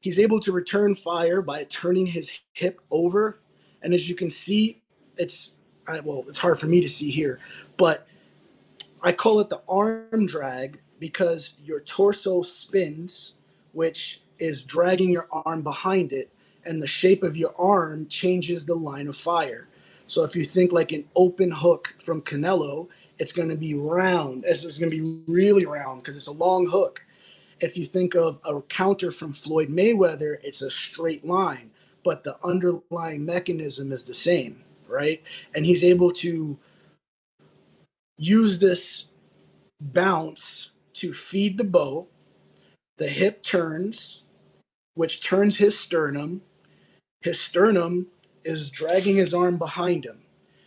He's able to return fire by turning his hip over. And as you can see, it's, I, well, it's hard for me to see here, but I call it the arm drag because your torso spins, which is dragging your arm behind it. And the shape of your arm changes the line of fire. So if you think like an open hook from Canelo, it's going to be round. It's going to be really round because it's a long hook. If you think of a counter from Floyd Mayweather, it's a straight line, but the underlying mechanism is the same, right? And he's able to use this bounce to feed the bow. The hip turns, which turns his sternum. His sternum is dragging his arm behind him.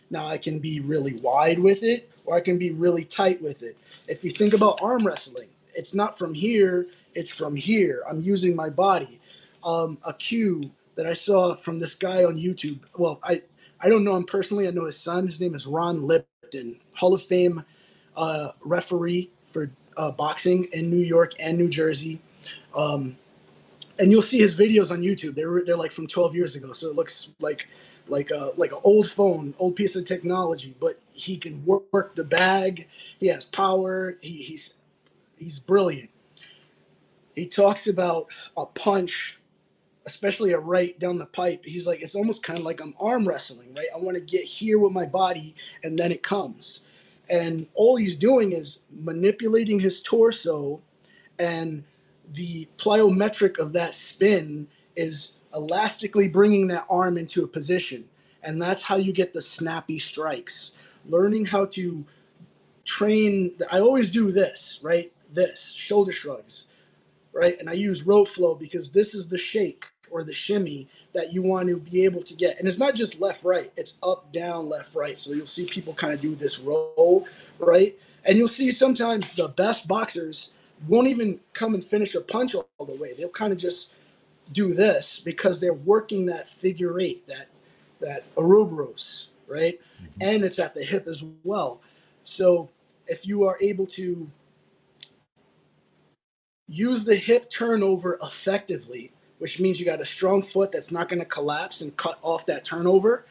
Now, I can be really wide with it, or I can be really tight with it. If you think about arm wrestling, it's not from here, it's from here. I'm using my body. Um, a cue that I saw from this guy on YouTube, well, I, I don't know him personally, I know his son, his name is Ron Lipton, Hall of Fame uh, referee for uh, boxing in New York and New Jersey. Um, and you'll see his videos on YouTube, they're, they're like from twelve years ago, so it looks like like a, like an old phone, old piece of technology, but he can work, work the bag. He has power. He, he's, he's brilliant. He talks about a punch, especially a right down the pipe. He's like, it's almost kind of like I'm arm wrestling, right? I want to get here with my body and then it comes. And all he's doing is manipulating his torso, and the plyometric of that spin is elastically bringing that arm into a position. And that's how you get the snappy strikes. Learning how to train. I always do this, right? This, shoulder shrugs, right? And I use rope flow because this is the shake or the shimmy that you want to be able to get. And it's not just left, right. It's up, down, left, right. So you'll see people kind of do this roll, right? And you'll see sometimes the best boxers won't even come and finish a punch all the way. They'll kind of just do this because they're working that figure eight, that that Ouroboros, right? Mm-hmm. And it's at the hip as well. So if you are able to use the hip turnover effectively, which means you got a strong foot that's not going to collapse and cut off that turnover,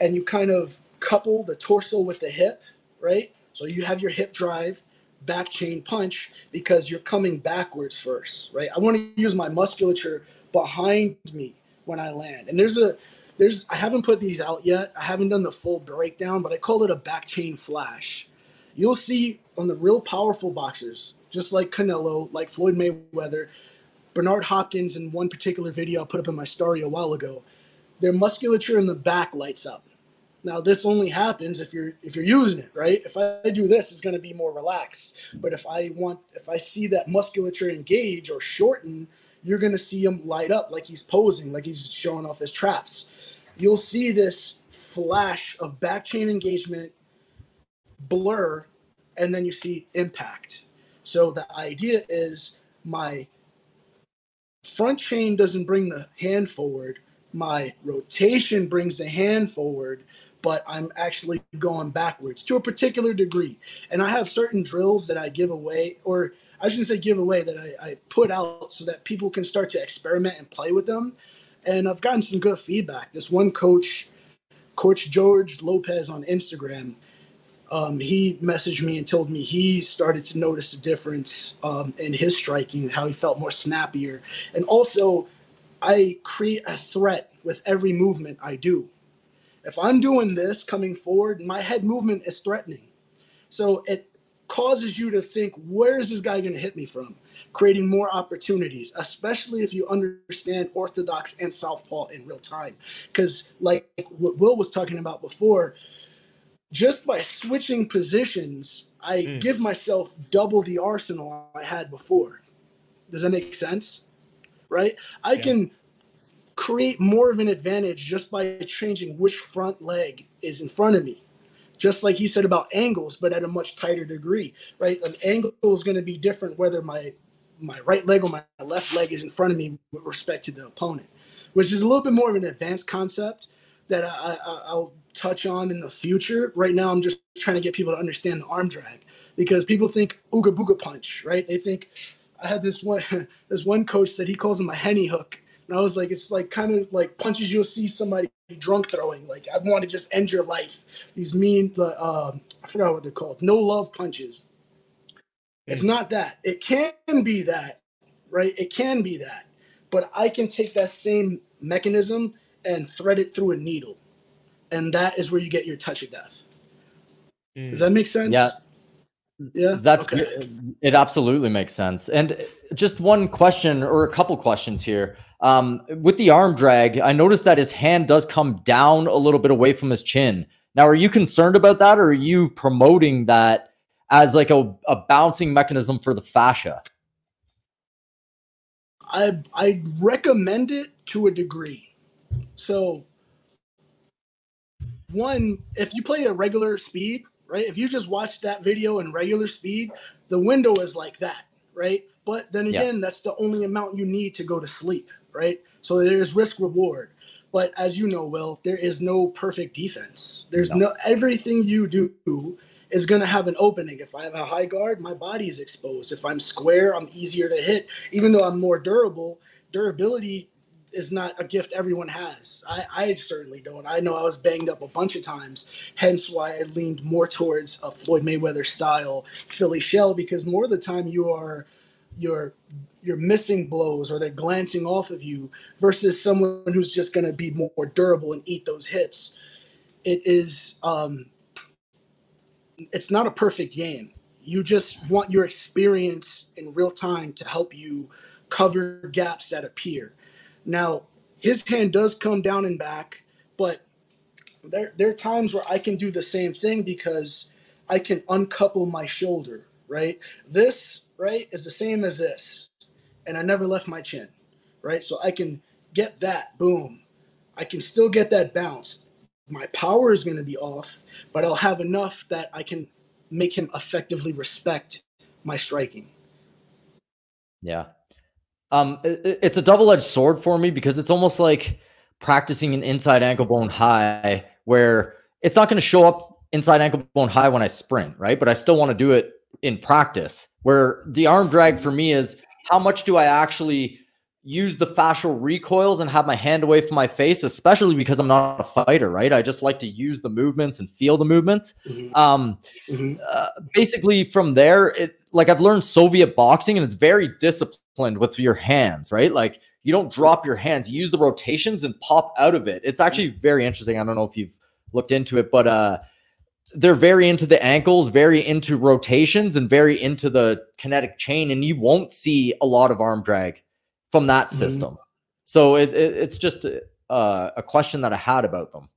and you kind of couple the torso with the hip, right? So you have your hip drive, back chain punch, because you're coming backwards first, right? I want to use my musculature behind me when I land. And there's a There's, I haven't put these out yet. I haven't done the full breakdown, but I call it a back chain flash. You'll see on the real powerful boxers, just like Canelo, like Floyd Mayweather, Bernard Hopkins in one particular video I put up in my story a while ago, their musculature in the back lights up. Now, this only happens if you're if you're using it, right? If I do this, it's going to be more relaxed. But if I want, if I see that musculature engage or shorten, you're going to see him light up like he's posing, like he's showing off his traps. You'll see this flash of back chain engagement, blur, and then you see impact. So the idea is my front chain doesn't bring the hand forward. My rotation brings the hand forward, but I'm actually going backwards to a particular degree. And I have certain drills that I give away, or I shouldn't say give away, that I, I put out so that people can start to experiment and play with them. And I've gotten some good feedback. This one coach, Coach George Lopez on Instagram, um, he messaged me and told me he started to notice a difference um, in his striking, how he felt more snappier. And also, I create a threat with every movement I do. If I'm doing this coming forward, my head movement is threatening. So it causes you to think, where is this guy going to hit me from? Creating more opportunities, especially if you understand orthodox and southpaw in real time. Because like what Will was talking about before, just by switching positions, I mm. give myself double the arsenal I had before. Does that make sense? Right? I yeah. can create more of an advantage just by changing which front leg is in front of me. Just like he said about angles, but at a much tighter degree, right? An angle is going to be different whether my my right leg or my left leg is in front of me with respect to the opponent, which is a little bit more of an advanced concept that I, I, I'll touch on in the future. Right now, I'm just trying to get people to understand the arm drag, because people think ooga booga punch, right? They think, I had this one this one coach that he calls him a henny hook. And I was like, it's like kind of like punches you'll see somebody drunk throwing. Like, I want to just end your life. These mean, uh, I forgot what they're called. No love punches. Mm. It's not that. It can be that, right? It can be that. But I can take that same mechanism and thread it through a needle. And that is where you get your touch of death. Mm. Does that make sense? Yeah. Yeah, that's okay. It absolutely makes sense. And just one question or a couple questions here. Um, with the arm drag, I noticed that his hand does come down a little bit away from his chin. Now, are you concerned about that, or are you promoting that as like a, a bouncing mechanism for the fascia? I I recommend it to a degree. So, one, if you play at regular speed, right? If you just watch that video in regular speed, the window is like that, right? But then again, yeah. that's the only amount you need to go to sleep, right? So there's risk reward. But as you know, Will, there is no perfect defense. There's no, no everything you do is going to have an opening. If I have a high guard, my body is exposed. If I'm square, I'm easier to hit. Even though I'm more durable, durability is not a gift everyone has. I, I certainly don't. I know I was banged up a bunch of times, hence why I leaned more towards a Floyd Mayweather style Philly shell, because more of the time you are you're you're missing blows or they're glancing off of you versus someone who's just going to be more, more durable and eat those hits. It is um, it's not a perfect game. You just want your experience in real time to help you cover gaps that appear. Now, his hand does come down and back, but there, there are times where I can do the same thing because I can uncouple my shoulder, right? This, right, is the same as this, and I never left my chin, right? So I can get that, boom. I can still get that bounce. My power is going to be off, but I'll have enough that I can make him effectively respect my striking. Yeah. Um, it's a double-edged sword for me, because it's almost like practicing an inside ankle bone high, where it's not going to show up inside ankle bone high when I sprint, right? But I still want to do it in practice, where the arm drag for me is, how much do I actually use the fascial recoils and have my hand away from my face, especially because I'm not a fighter, right? I just like to use the movements and feel the movements. Mm-hmm. Um, mm-hmm. Uh, basically from there, it, like I've learned Soviet boxing, and it's very disciplined with your hands, right? Like, you don't drop your hands, you use the rotations and pop out of it. It's actually very interesting. I don't know if you've looked into it, but uh, they're very into the ankles, very into rotations, and very into the kinetic chain. And you won't see a lot of arm drag from that system. Mm-hmm. So it, it, it's just uh, a question that I had about them.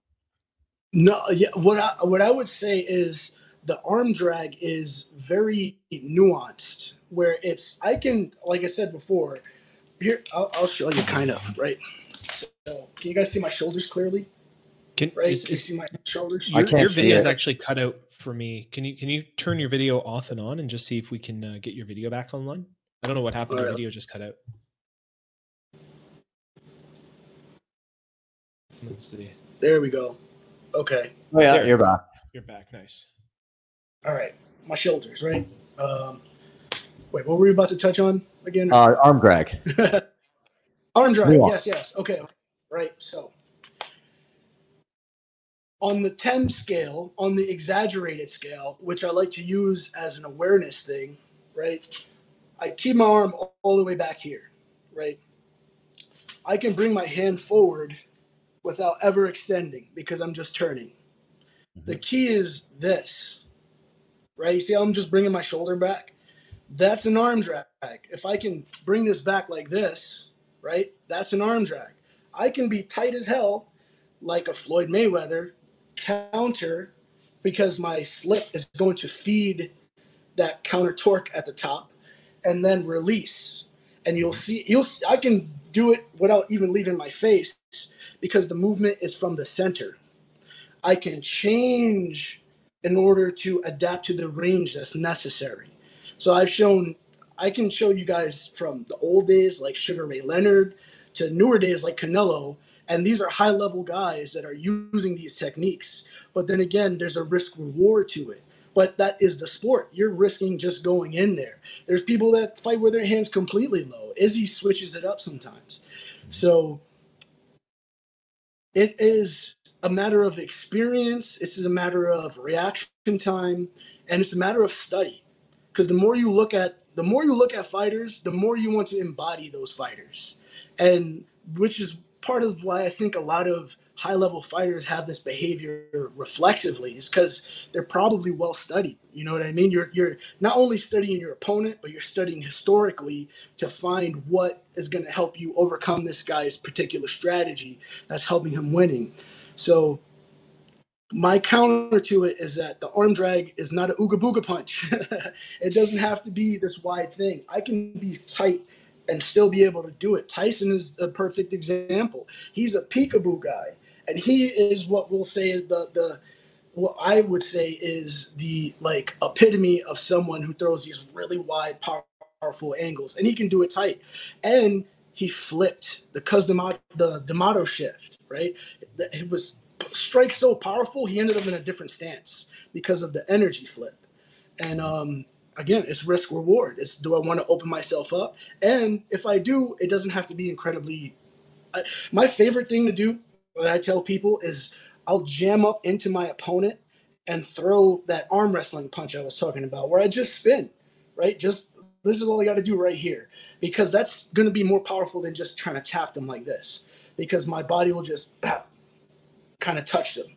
No, yeah. What I, what I would say is the arm drag is very nuanced, where it's, I can, like I said before, here, I'll, I'll show you kind of, right? So, can you guys see my shoulders clearly? Can, right? Is, can you see my shoulders? Your, I can't your video is actually cut out for me. Can you, can you turn your video off and on and just see if we can uh, get your video back online? I don't know what happened. All right. The video just cut out. Let's see. There we go. Okay. Oh, yeah, there. You're back. You're back. Nice. All right. My shoulders, right? Um, Wait, what were we about to touch on again? Uh, arm drag. Arm drag, yes, yes. Okay, right. So on the ten scale, on the exaggerated scale, which I like to use as an awareness thing, right, I keep my arm all the way back here, right? I can bring my hand forward without ever extending because I'm just turning. Mm-hmm. The key is this, right? You see how I'm just bringing my shoulder back? That's an arm drag. If I can bring this back like this, right, that's an arm drag. I can be tight as hell like a Floyd Mayweather counter because my slip is going to feed that counter torque at the top and then release. And you'll see, you'll see, I can do it without even leaving my face because the movement is from the center. I can change in order to adapt to the range that's necessary. So I've shown, I can show you guys from the old days like Sugar Ray Leonard to newer days like Canelo. And these are high level guys that are using these techniques. But then again, there's a risk reward to it. But that is the sport. You're risking just going in there. There's people that fight with their hands completely low. Izzy switches it up sometimes. So it is a matter of experience. It's a matter of reaction time. And it's a matter of study. Because the more you look at the more you look at fighters, the more you want to embody those fighters. And which is part of why I think a lot of high-level fighters have this behavior reflexively, is because they're probably well studied. You know what I mean? You're you're not only studying your opponent, but you're studying historically to find what is going to help you overcome this guy's particular strategy that's helping him winning. So my counter to it is that the arm drag is not an ooga booga punch. It doesn't have to be this wide thing. I can be tight and still be able to do it. Tyson is a perfect example. He's a peekaboo guy, and he is what we'll say is the the what I would say is the like epitome of someone who throws these really wide, powerful angles, and he can do it tight. And he flipped the Cus D'Amato, the D'Amato shift, right? It was strike so powerful he ended up in a different stance because of the energy flip. And um again, it's risk reward. It's do I want to open myself up? And if I do, it doesn't have to be incredibly. I, my favorite thing to do that I tell people is I'll jam up into my opponent and throw that arm wrestling punch I was talking about, where I just spin, right? Just this is all I got to do right here, because that's going to be more powerful than just trying to tap them like this, because my body will just pow, kind of touch them,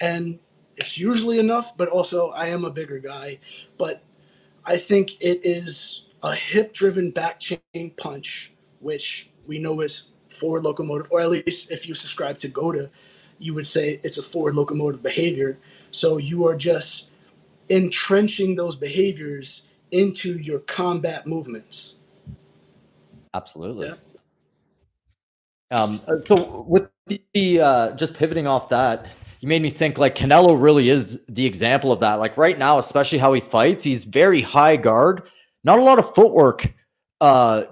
and it's usually enough. But also, I am a bigger guy, but I think it is a hip-driven back chain punch, which we know is forward locomotive, or at least if you subscribe to Gota, you would say it's a forward locomotive behavior. So you are just entrenching those behaviors into your combat movements. Absolutely. Yeah. Um, so with the uh, just pivoting off that, you made me think like Canelo really is the example of that. Like right now, especially how he fights, he's very high guard, not a lot of footwork uh,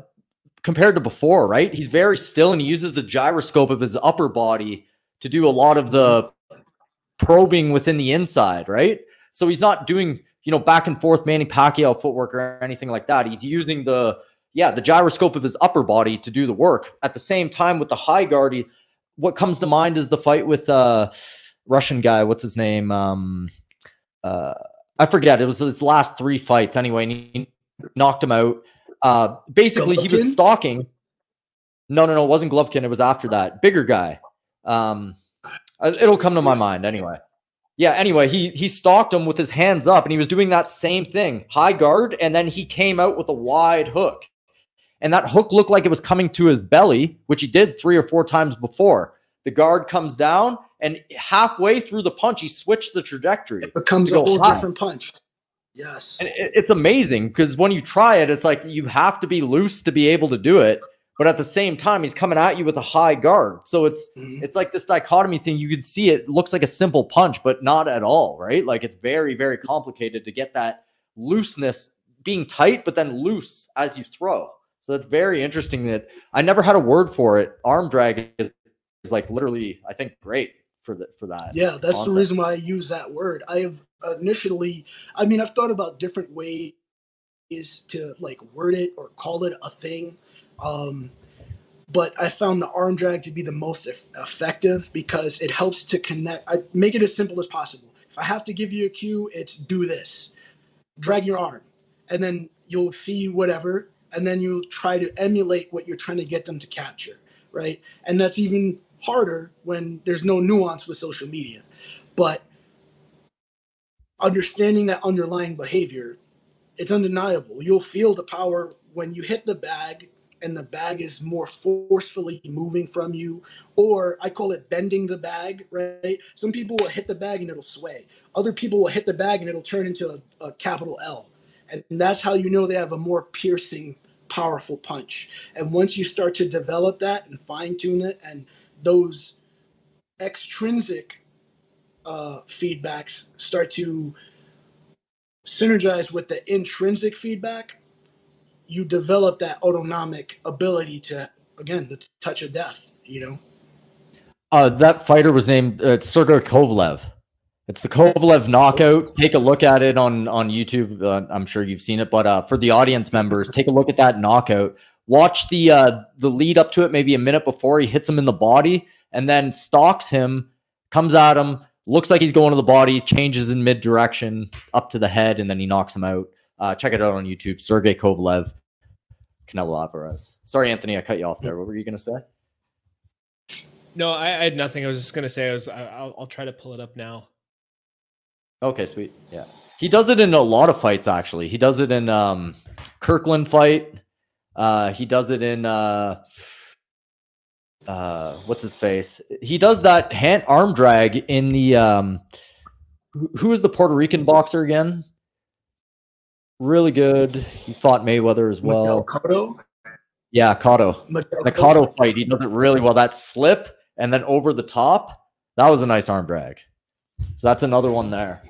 compared to before, right? He's very still and he uses the gyroscope of his upper body to do a lot of the probing within the inside, right? So he's not doing, you know, back and forth Manny Pacquiao footwork or anything like that. He's using the, yeah, the gyroscope of his upper body to do the work. At the same time with the high guard, he, what comes to mind is the fight with... Uh, Russian guy, what's his name? Um, uh, I forget. It was his last three fights anyway, and he knocked him out. Uh, basically, Golovkin? He was stalking. No, no, no, it wasn't Golovkin. It was after that. Bigger guy. Um, it'll come to my mind anyway. Yeah, anyway, he, he stalked him with his hands up, and he was doing that same thing. High guard, and then he came out with a wide hook. And that hook looked like it was coming to his belly, which he did three or four times before. The guard comes down, and halfway through the punch, he switched the trajectory. It becomes a whole different punch. Yes. And it, it's amazing because when you try it, it's like you have to be loose to be able to do it. But at the same time, he's coming at you with a high guard. So it's mm-hmm. it's like this dichotomy thing. You can see it looks like a simple punch, but not at all, right? Like it's very, very complicated to get that looseness, being tight, but then loose as you throw. So that's very interesting that I never had a word for it. Arm drag is, is like literally, I think, great. For, the, for that. Yeah, that's concept. The reason why I use that word. I have initially, I mean, I've thought about different ways to like word it or call it a thing. Um, but I found the arm drag to be the most e- effective because it helps to connect. I make it as simple as possible. If I have to give you a cue, it's do this. Drag your arm. And then you'll see whatever. And then you'll try to emulate what you're trying to get them to capture. Right. And that's even harder when there's no nuance with social media. But understanding that underlying behavior, it's undeniable. You'll feel the power when you hit the bag and the bag is more forcefully moving from you, or I call it bending the bag, right? Some people will hit the bag and it'll sway. Other people will hit the bag and it'll turn into a, a capital L. And that's how you know they have a more piercing, powerful punch. And once you start to develop that and fine tune it, and those extrinsic uh, feedbacks start to synergize with the intrinsic feedback, you develop that autonomic ability to, again, the touch of death, you know? Uh, that fighter was named uh, Sergei Kovalev. It's the Kovalev knockout. Take a look at it on, on YouTube. Uh, I'm sure you've seen it, but uh, for the audience members, take a look at that knockout. Watch the uh, the lead up to it, maybe a minute before. He hits him in the body and then stalks him, comes at him, looks like he's going to the body, changes in mid-direction, up to the head, and then he knocks him out. Uh, check it out on YouTube. Sergei Kovalev. Canelo Alvarez. Sorry, Anthony, I cut you off there. What were you going to say? No, I, I had nothing. I was just going to say, I was, I, I'll, I'll try to pull it up now. Okay, sweet. Yeah. He does it in a lot of fights, actually. He does it in um, Kirkland fight. Uh, he does it in, uh, uh, what's his face? He does that hand arm drag in the, um, who, who is the Puerto Rican boxer again? Really good. He fought Mayweather as well. Cotto? Yeah, Cotto. The Cotto fight, he does it really well. That slip and then over the top, that was a nice arm drag. So that's another one there.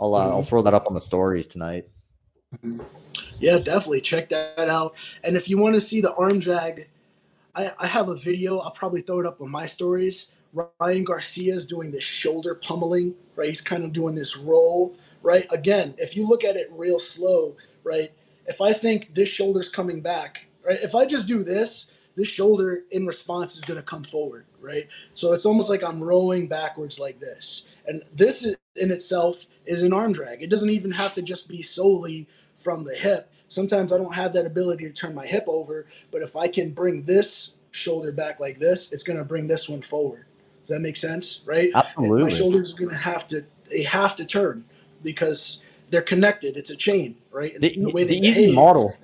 I'll uh, I'll throw that up on the stories tonight. Yeah, definitely. Check that out. And if you want to see the arm drag, I, I have a video. I'll probably throw it up on my stories. Ryan Garcia's doing this shoulder pummeling, right? He's kind of doing this roll. Right. Again, if you look at it real slow, right, if I think this shoulder's coming back, right, if I just do this, this shoulder in response is going to come forward. Right. So it's almost like I'm rolling backwards like this. And this in itself is an arm drag. It doesn't even have to just be solely from the hip. Sometimes I don't have that ability to turn my hip over. But if I can bring this shoulder back like this, it's going to bring this one forward. Does that make sense? Right. Absolutely. And my shoulder's going to have to they have to turn. Because they're connected. It's a chain, right? And the the, way they the easy model.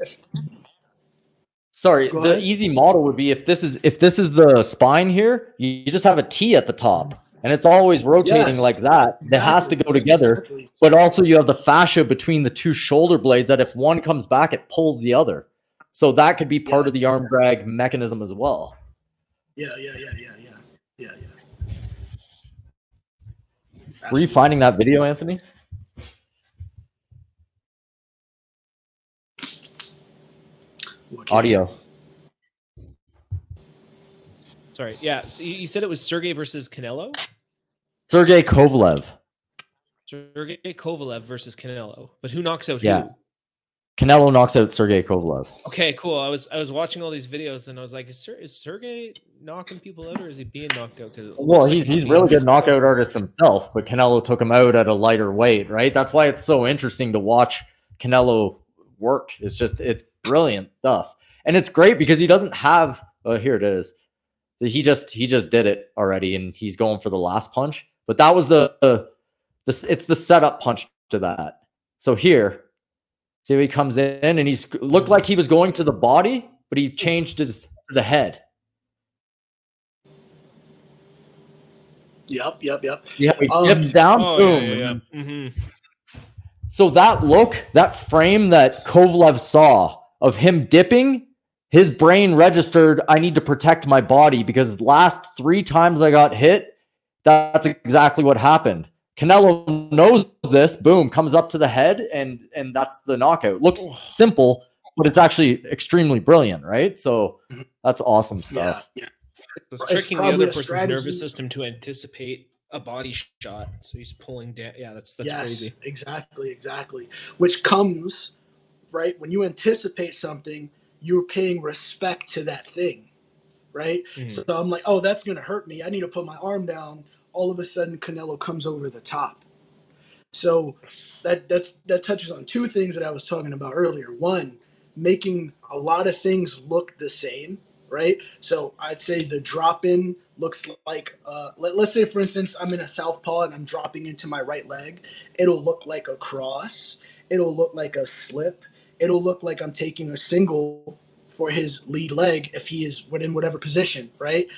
Sorry, the easy model would be if this is if this is the spine here, you, you just have a T at the top. And it's always rotating yes. like that. Exactly. It has to go together. Exactly. But also you have the fascia between the two shoulder blades that if one comes back, it pulls the other. So that could be part yeah. of the arm drag mechanism as well. Yeah, yeah, yeah, yeah, yeah. Yeah, yeah. Absolutely. Were you finding that video, Anthony? Audio. Sorry. Yeah. So you said it was Sergei versus Canelo? Sergei Kovalev. Sergei Kovalev versus Canelo. But who knocks out yeah. who? Canelo knocks out Sergei Kovalev. Okay, cool. I was I was watching all these videos and I was like, is, Ser is Sergei knocking people out or is he being knocked out? Well, like he's he's really good knockout artist himself, but Canelo took him out at a lighter weight, right? That's why it's so interesting to watch Canelo work. It's just it's brilliant stuff, and it's great because he doesn't have oh here it is he just he just did it already, and he's going for the last punch, but that was the uh, this it's the setup punch to that. So here, see, he comes in and he's looked like he was going to the body, but he changed his to the head. Yep, yep, yep. Yeah, he um, dips down, oh, boom. Yeah, yeah, yeah. Mm-hmm. So that look, that frame that Kovalev saw of him dipping, his brain registered, I need to protect my body, because last three times I got hit, that's exactly what happened. Canelo knows this, boom, comes up to the head, and and that's the knockout. Looks simple, but it's actually extremely brilliant, right? So that's awesome stuff. Yeah, yeah. So tricking the other person's strategy. Nervous system to anticipate a body shot, so he's pulling down. Yeah, that's that's yes, crazy. Exactly, exactly. Which comes right when you anticipate something, you're paying respect to that thing, right? Mm. So, so I'm like, oh, that's gonna hurt me. I need to put my arm down. All of a sudden, Canelo comes over the top. So that that's that touches on two things that I was talking about earlier. One, making a lot of things look the same, right? So I'd say the drop-in looks like, uh, let, let's say, for instance, I'm in a southpaw and I'm dropping into my right leg. It'll look like a cross. It'll look like a slip. It'll look like I'm taking a single for his lead leg if he is in whatever position, right?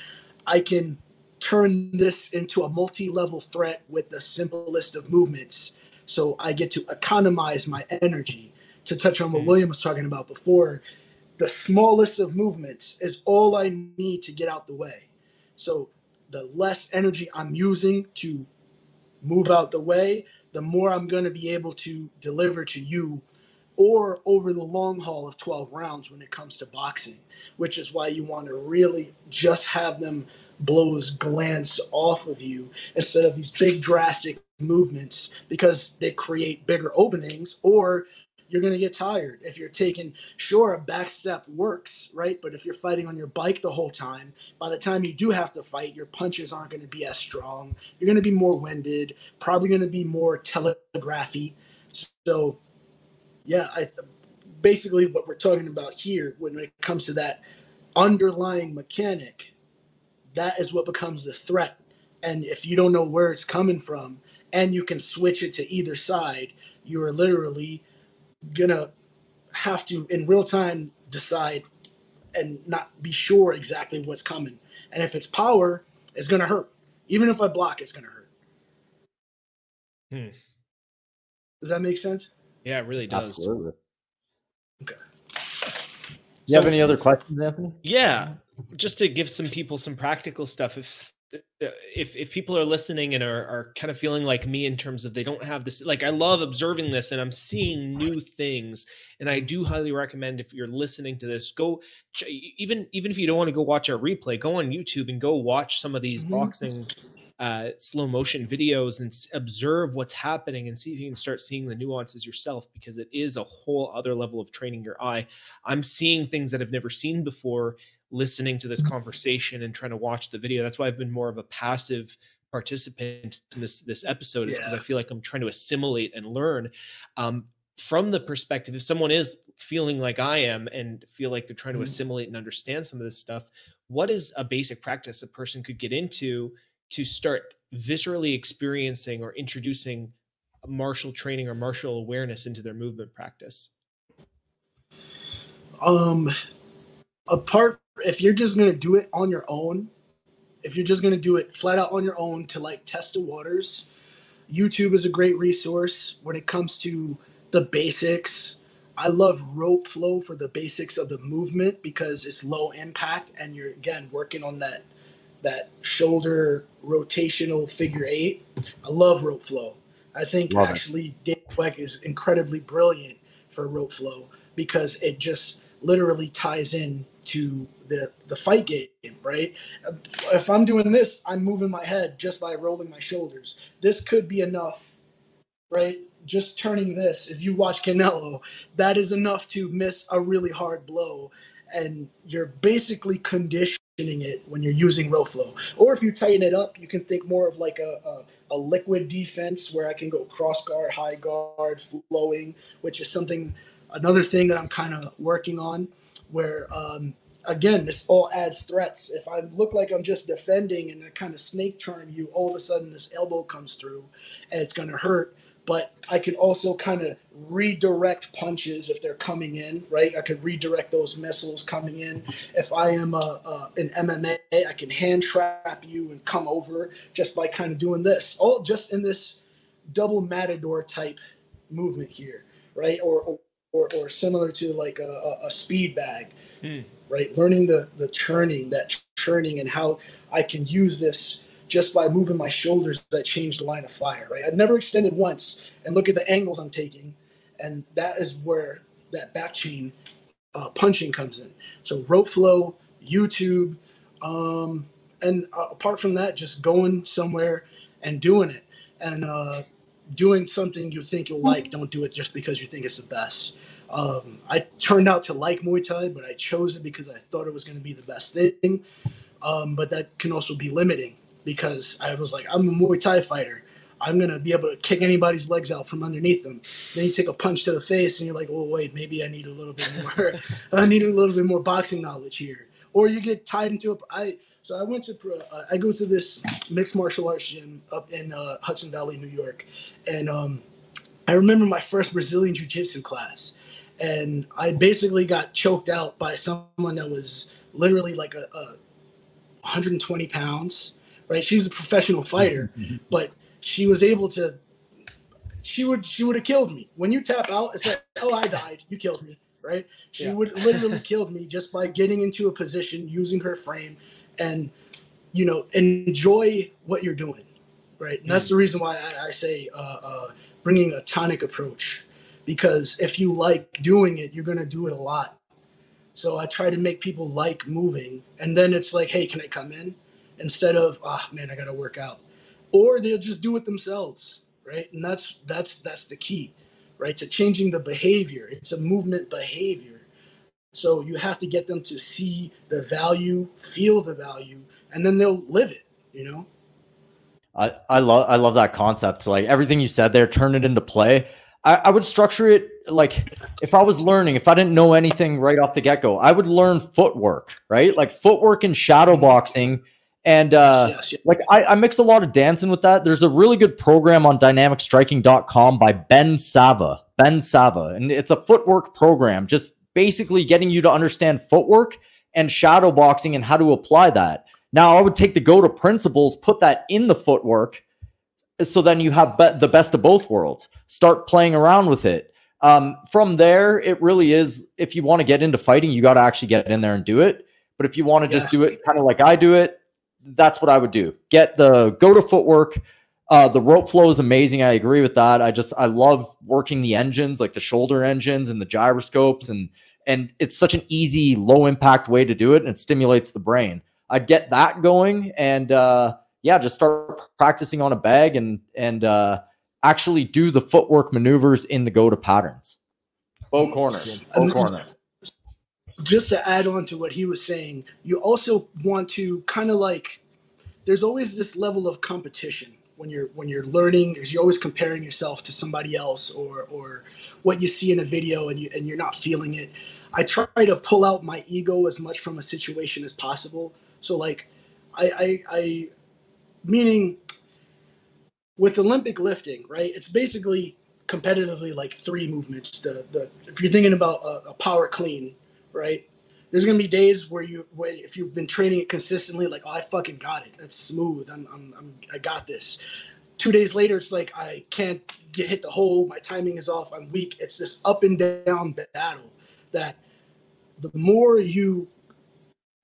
I can turn this into a multi-level threat with the simplest of movements. So I get to economize my energy. To touch on what William was talking about before, the smallest of movements is all I need to get out the way. So the less energy I'm using to move out the way, the more I'm going to be able to deliver to you, or over the long haul of twelve rounds when it comes to boxing, which is why you want to really just have them blows glance off of you instead of these big drastic movements, because they create bigger openings, or you're going to get tired. If you're taking, sure, a back step works, right? But if you're fighting on your bike the whole time, by the time you do have to fight, your punches aren't going to be as strong. You're going to be more winded, probably going to be more telegraphy. So, yeah, I, basically what we're talking about here when it comes to that underlying mechanic, that is what becomes the threat. And if you don't know where it's coming from and you can switch it to either side, you are literally gonna have to in real time decide and not be sure exactly what's coming. And if it's power, it's gonna hurt. Even if I block, it's gonna hurt. Hmm. Does that make sense? Yeah, it really does. Absolutely. Okay. You so, have any other questions, Anthony? Yeah, just to give some people some practical stuff. If if if people are listening and are, are kind of feeling like me in terms of they don't have this, like I love observing this and I'm seeing new things, and I do highly recommend if you're listening to this, go even even if you don't want to go watch our replay, go on YouTube and go watch some of these mm-hmm. boxing uh, slow motion videos and observe what's happening and see if you can start seeing the nuances yourself, because it is a whole other level of training your eye. I'm seeing things that I've never seen before listening to this conversation and trying to watch the video. That's why I've been more of a passive participant in this, this episode, is because yeah. I feel like I'm trying to assimilate and learn um, from the perspective. If someone is feeling like I am and feel like they're trying to assimilate and understand some of this stuff, what is a basic practice a person could get into to start viscerally experiencing or introducing martial training or martial awareness into their movement practice? Um, apart If you're just going to do it on your own, if you're just going to do it flat out on your own to like test the waters, YouTube is a great resource when it comes to the basics. I love rope flow for the basics of the movement because it's low impact and you're, again, working on that, that shoulder rotational figure eight. I love rope flow. I think love actually it. Dave Weck is incredibly brilliant for rope flow because it just literally ties in to the the fight game, right? If I'm doing this, I'm moving my head just by rolling my shoulders. This could be enough, right? Just turning this, if you watch Canelo, that is enough to miss a really hard blow. And you're basically conditioning it when you're using rope flow. Or if you tighten it up, you can think more of like a, a, a liquid defense where I can go cross guard, high guard, flowing, which is something, another thing that I'm kind of working on. Where, um, again, this all adds threats. If I look like I'm just defending and I kind of snake charm you, all of a sudden this elbow comes through and it's going to hurt. But I could also kind of redirect punches if they're coming in, right? I could redirect those missiles coming in. If I am uh, uh, in M M A, I can hand trap you and come over just by kind of doing this. All just in this double matador type movement here, right? Or, or Or, or similar to like a, a speed bag, mm. right? Learning the, the churning, that churning and how I can use this just by moving my shoulders that change the line of fire, right? I've never extended once and look at the angles I'm taking. And that is where that back chain uh, punching comes in. So rope flow, YouTube, um, and uh, apart from that, just going somewhere and doing it. And uh, doing something you think you'll like, don't do it just because you think it's the best. Um, I turned out to like Muay Thai, but I chose it because I thought it was going to be the best thing. Um, but that can also be limiting because I was like, I'm a Muay Thai fighter. I'm going to be able to kick anybody's legs out from underneath them. Then you take a punch to the face and you're like, oh, wait, maybe I need a little bit more. I need a little bit more boxing knowledge here. or you get tied into a. I so I went to uh, I go to this mixed martial arts gym up in uh, Hudson Valley, New York, and um, I remember my first Brazilian jiu-jitsu class, and I basically got choked out by someone that was literally like a, a one hundred twenty pounds. Right, she's a professional fighter, mm-hmm. but she was able to. She would she would have killed me. When you tap out, it's like, oh, I died. You killed me, right? She yeah. would literally killed me just by getting into a position, using her frame, and you know, enjoy what you're doing, right? And mm. that's the reason why I, I say uh, uh, bringing a tonic approach, because if you like doing it, you're gonna do it a lot. So I try to make people like moving, and then it's like, hey, can I come in? Instead of, ah, oh, man, I got to work out. Or they'll just do it themselves, right? And that's that's that's the key, right, to changing the behavior. It's a movement behavior. So you have to get them to see the value, feel the value, and then they'll live it, you know? I, I, love, I love that concept. Like everything you said there, turn it into play. I, I would structure it like if I was learning, if I didn't know anything right off the get-go, I would learn footwork, right? Like footwork and shadow boxing. And uh, yes, yes, yes. like I, I mix a lot of dancing with that. There's a really good program on dynamic striking dot com by Ben Sava. Ben Sava. And it's a footwork program, just basically getting you to understand footwork and shadow boxing and how to apply that. Now, I would take the Gota principles, put that in the footwork. So then you have be- the best of both worlds. Start playing around with it. Um, from there, it really is, if you want to get into fighting, you got to actually get in there and do it. But if you want to yeah. just do it kind of like I do it, that's what I would do. Get the Gota footwork. Uh, the rope flow is amazing. I agree with that. I just, I love working the engines, like the shoulder engines and the gyroscopes. And, and it's such an easy, low impact way to do it. And it stimulates the brain. I'd get that going. And, uh, yeah, just start practicing on a bag and, and, uh, actually do the footwork maneuvers in the Gota patterns. Bow corners, bow corner. Just to add on to what he was saying, you also want to kind of like, there's always this level of competition when you're when you're learning, because you're always comparing yourself to somebody else or or what you see in a video and you and you're not feeling it. I try to pull out my ego as much from a situation as possible. So like, I I, I meaning with Olympic lifting, right? It's basically competitively like three movements. The the if you're thinking about a, a power clean. Right, there's gonna be days where you, where if you've been training it consistently, like, oh, I fucking got it. That's smooth. I'm, I'm, I'm I got this. Two days later, it's like I can't get hit the hole. My timing is off. I'm weak. It's this up and down battle. That the more you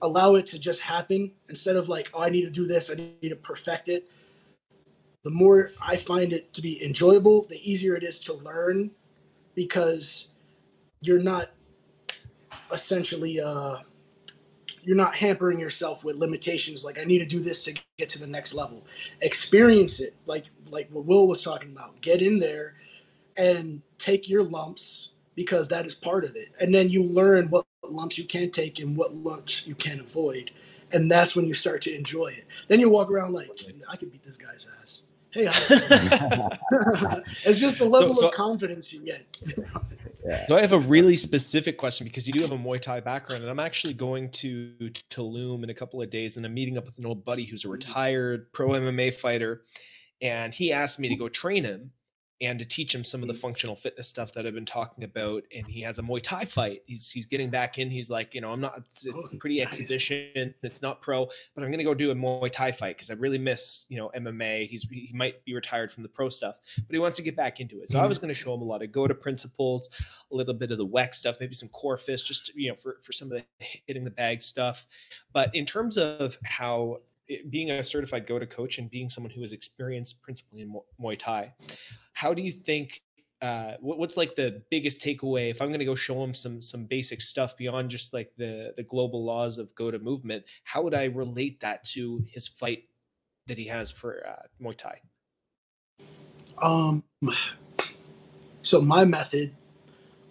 allow it to just happen, instead of like, oh, I need to do this. I need to perfect it. The more I find it to be enjoyable, the easier it is to learn, because you're not. Essentially, uh, you're not hampering yourself with limitations. Like, I need to do this to get to the next level. Experience it, like like what Will was talking about. Get in there and take your lumps, because that is part of it. And then you learn what lumps you can take and what lumps you can avoid. And that's when you start to enjoy it. Then you walk around like, I can beat this guy's ass. Hey, it's just the level so, so, of confidence you get. So I have a really specific question, because you do have a Muay Thai background, and I'm actually going to Tulum in a couple of days, and I'm meeting up with an old buddy who's a retired pro M M A fighter, and he asked me to go train him and to teach him some of the functional fitness stuff that I've been talking about. And he has a Muay Thai fight. He's he's getting back in. He's like, you know, I'm not. It's, it's oh, pretty nice. Exhibition. It's not pro, but I'm gonna go do a Muay Thai fight because I really miss, you know, M M A. He's he might be retired from the pro stuff, but he wants to get back into it. So mm-hmm. I was gonna show him a lot of Gota principles, a little bit of the W E C stuff, maybe some core fists, just to, you know, for for some of the hitting the bag stuff. But in terms of how it, being a certified Gota coach and being someone who is experienced principally in Muay Thai, how do you think, uh, what, what's like the biggest takeaway if I'm going to go show them some, some basic stuff beyond just like the, the global laws of Gota movement? How would I relate that to his fight that he has for uh, Muay Thai? Um, so my method,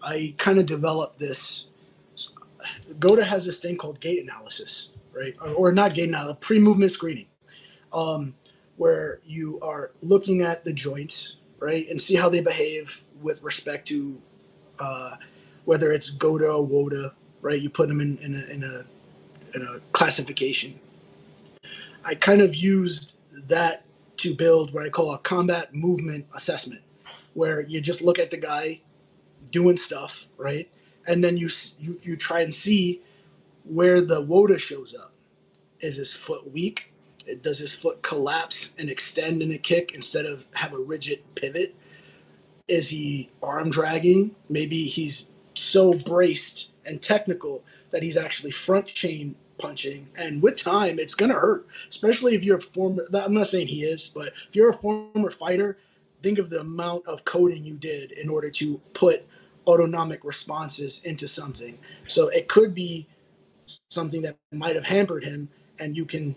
I kind of developed this. Gota has this thing called gait analysis, right? Or, or not gait analysis, pre-movement screening, um, where you are looking at the joints, right, and see how they behave with respect to uh, whether it's Gota or Woda, right? You put them in, in, a, in a a classification. I kind of used that to build what I call a combat movement assessment, where you just look at the guy doing stuff, right? And then you you, you try and see where the WODA shows up. Is his foot weak? Does his foot collapse and extend in a kick instead of have a rigid pivot? Is he arm dragging? Maybe he's so braced and technical that he's actually front chain punching. And with time, it's going to hurt, especially if you're a former, I'm not saying he is, but if you're a former fighter, think of the amount of coding you did in order to put autonomic responses into something. So it could be something that might have hampered him, and you can,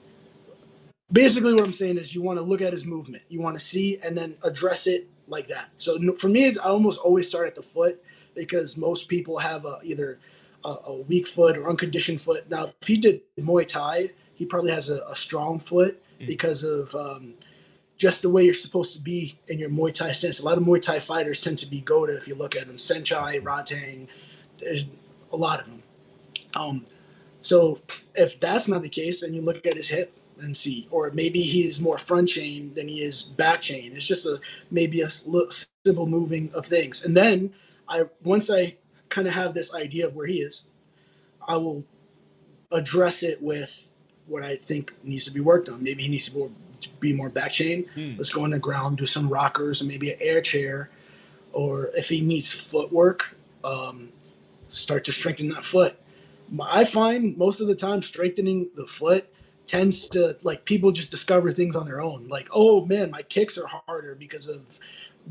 basically what I'm saying is you want to look at his movement. You want to see and then address it like that. So for me, I almost always start at the foot, because most people have a, either a, a weak foot or unconditioned foot. Now, if he did Muay Thai, he probably has a, a strong foot mm. because of um, just the way you're supposed to be in your Muay Thai stance. A lot of Muay Thai fighters tend to be Gota, if you look at them. Senchai, Rodtang, there's a lot of them. Um, so if that's not the case, then you look at his hip and see, or maybe he's more front chain than he is back chain. It's just a maybe a simple moving of things. And then I once I kind of have this idea of where he is, I will address it with what I think needs to be worked on. Maybe he needs to be more, be more back chain. Hmm. Let's go on the ground, do some rockers, or maybe an air chair. Or if he needs footwork, um, start to strengthen that foot. I find most of the time strengthening the foot tends to, like, people just discover things on their own. Like, oh man, my kicks are harder because of,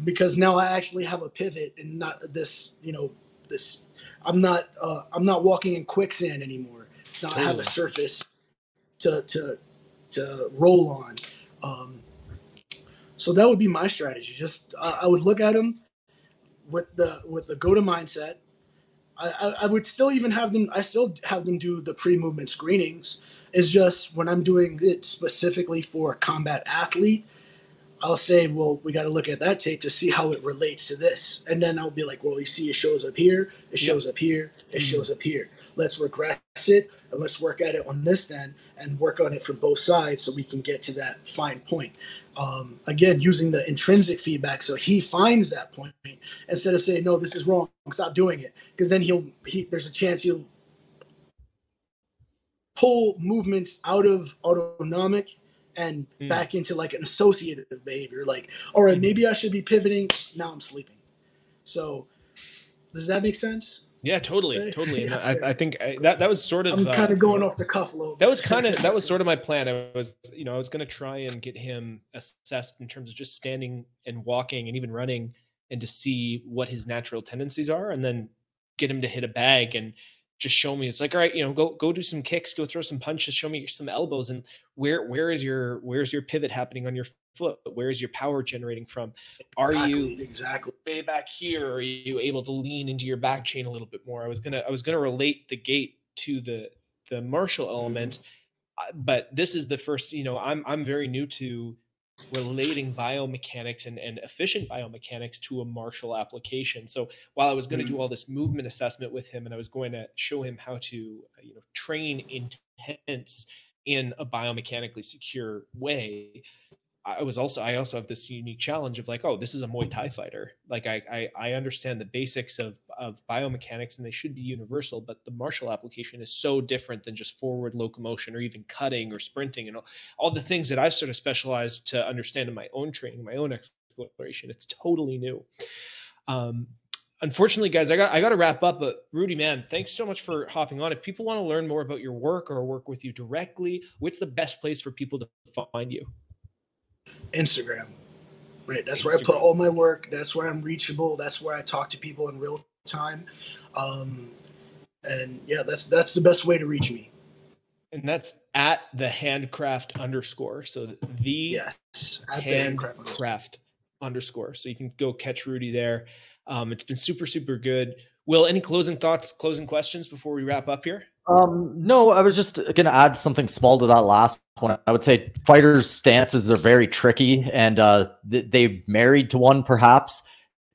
because now I actually have a pivot and not this, you know, this, I'm not, uh, I'm not walking in quicksand anymore. Now I have a surface to, to, to roll on. Um, so that would be my strategy. Just, uh, I would look at him with the, with the Gota mindset. I, I would still even have them, I still have them do the pre-movement screenings. It's just when I'm doing it specifically for a combat athlete, I'll say, well, we got to look at that tape to see how it relates to this. And then I'll be like, well, you see, it shows up here, it shows yep. up here, it mm-hmm. shows up here. Let's regress it and let's work at it on this end and work on it from both sides so we can get to that fine point. Um, again, using the intrinsic feedback. So he finds that point instead of saying, no, this is wrong, stop doing it. Because then he'll, he, there's a chance he'll pull movements out of autonomic and mm. back into like an associative behavior, like, all right, maybe I should be pivoting. Now I'm sleeping. So does that make sense? Yeah, totally. Right? Totally. Yeah, I, I think I, that, that was sort of, I'm kind of uh, going off the cuff a little bit. That was kind of, that was sort of my plan. I was, you know, I was going to try and get him assessed in terms of just standing and walking and even running, and to see what his natural tendencies are, and then get him to hit a bag and just show me. It's like, all right, you know, go, go do some kicks, go throw some punches, show me some elbows, and where, where is your, where's your pivot happening on your foot? Where is your power generating from? Are exactly, you exactly way back here? Or are you able to lean into your back chain a little bit more? I was going to, I was going to relate the gait to the, the martial element, mm-hmm. but this is the first, you know, I'm, I'm very new to relating biomechanics and, and efficient biomechanics to a martial application. So while I was going to do all this movement assessment with him, and I was going to show him how to, you know, train intents in a biomechanically secure way, I was also, I also have this unique challenge of like, oh, this is a Muay Thai fighter. Like I, I, I understand the basics of, of biomechanics, and they should be universal, but the martial application is so different than just forward locomotion or even cutting or sprinting and all, all the things that I've sort of specialized to understand in my own training, my own exploration. It's totally new. Um, Unfortunately, guys, I got I got to wrap up. But Rudy, man, thanks so much for hopping on. If people want to learn more about your work or work with you directly, what's the best place for people to find you? Instagram, right? That's Instagram. Where I put all my work. That's where I'm reachable. That's where I talk to people in real time. Um, and yeah, that's that's the best way to reach me. And that's at the handcraft underscore. So the yes, at handcraft, the handcraft underscore. So you can go catch Rudy there. Um, it's been super, super good. Will, any closing thoughts, closing questions before we wrap up here? Um, no, I was just going to add something small to that last one. I would say fighters' stances are very tricky, and uh, th they married to one, perhaps.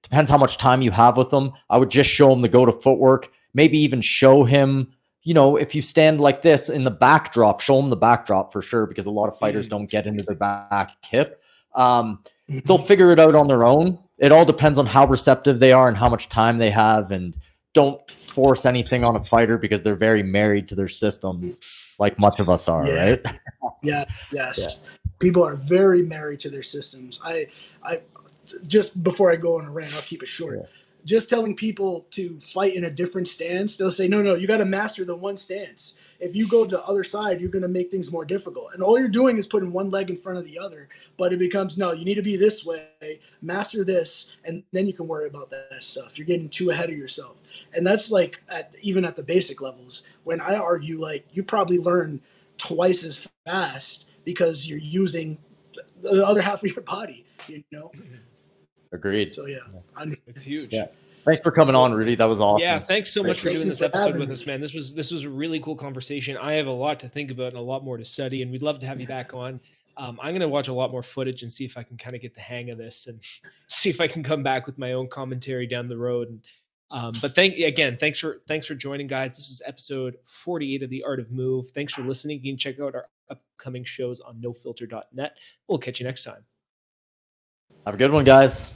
Depends how much time you have with them. I would just show him the Gota footwork, maybe even show him you know, if you stand like this in the backdrop, show them the backdrop for sure, because a lot of fighters don't get into their back hip. Um, they'll figure it out on their own. It all depends on how receptive they are and how much time they have, and don't force anything on a fighter because they're very married to their systems, like much of us are, yeah. right? yeah, yes. Yeah. People are very married to their systems. I, I just before I go on a rant, I'll keep it short. Yeah. Just telling people to fight in a different stance, they'll say, no, no, you got to master the one stance. If you go to the other side, you're going to make things more difficult. And all you're doing is putting one leg in front of the other, but it becomes, no, you need to be this way, master this, and then you can worry about that stuff. You're getting too ahead of yourself. And that's like at, even at the basic levels, when I argue, like, you probably learn twice as fast because you're using the other half of your body, you know? Mm-hmm. Agreed. So yeah, yeah. It's huge. Yeah. Thanks for coming on, Rudy. That was awesome. Yeah, thanks so Appreciate much for doing this episode with us, man. This was this was a really cool conversation. I have a lot to think about and a lot more to study, and we'd love to have you back on. Um, I'm going to watch a lot more footage and see if I can kind of get the hang of this and see if I can come back with my own commentary down the road. And um, but thank again, thanks for thanks for joining, guys. This is episode forty-eight of The Art of Move. Thanks for listening. You can check out our upcoming shows on no filter dot net. We'll catch you next time. Have a good one, guys.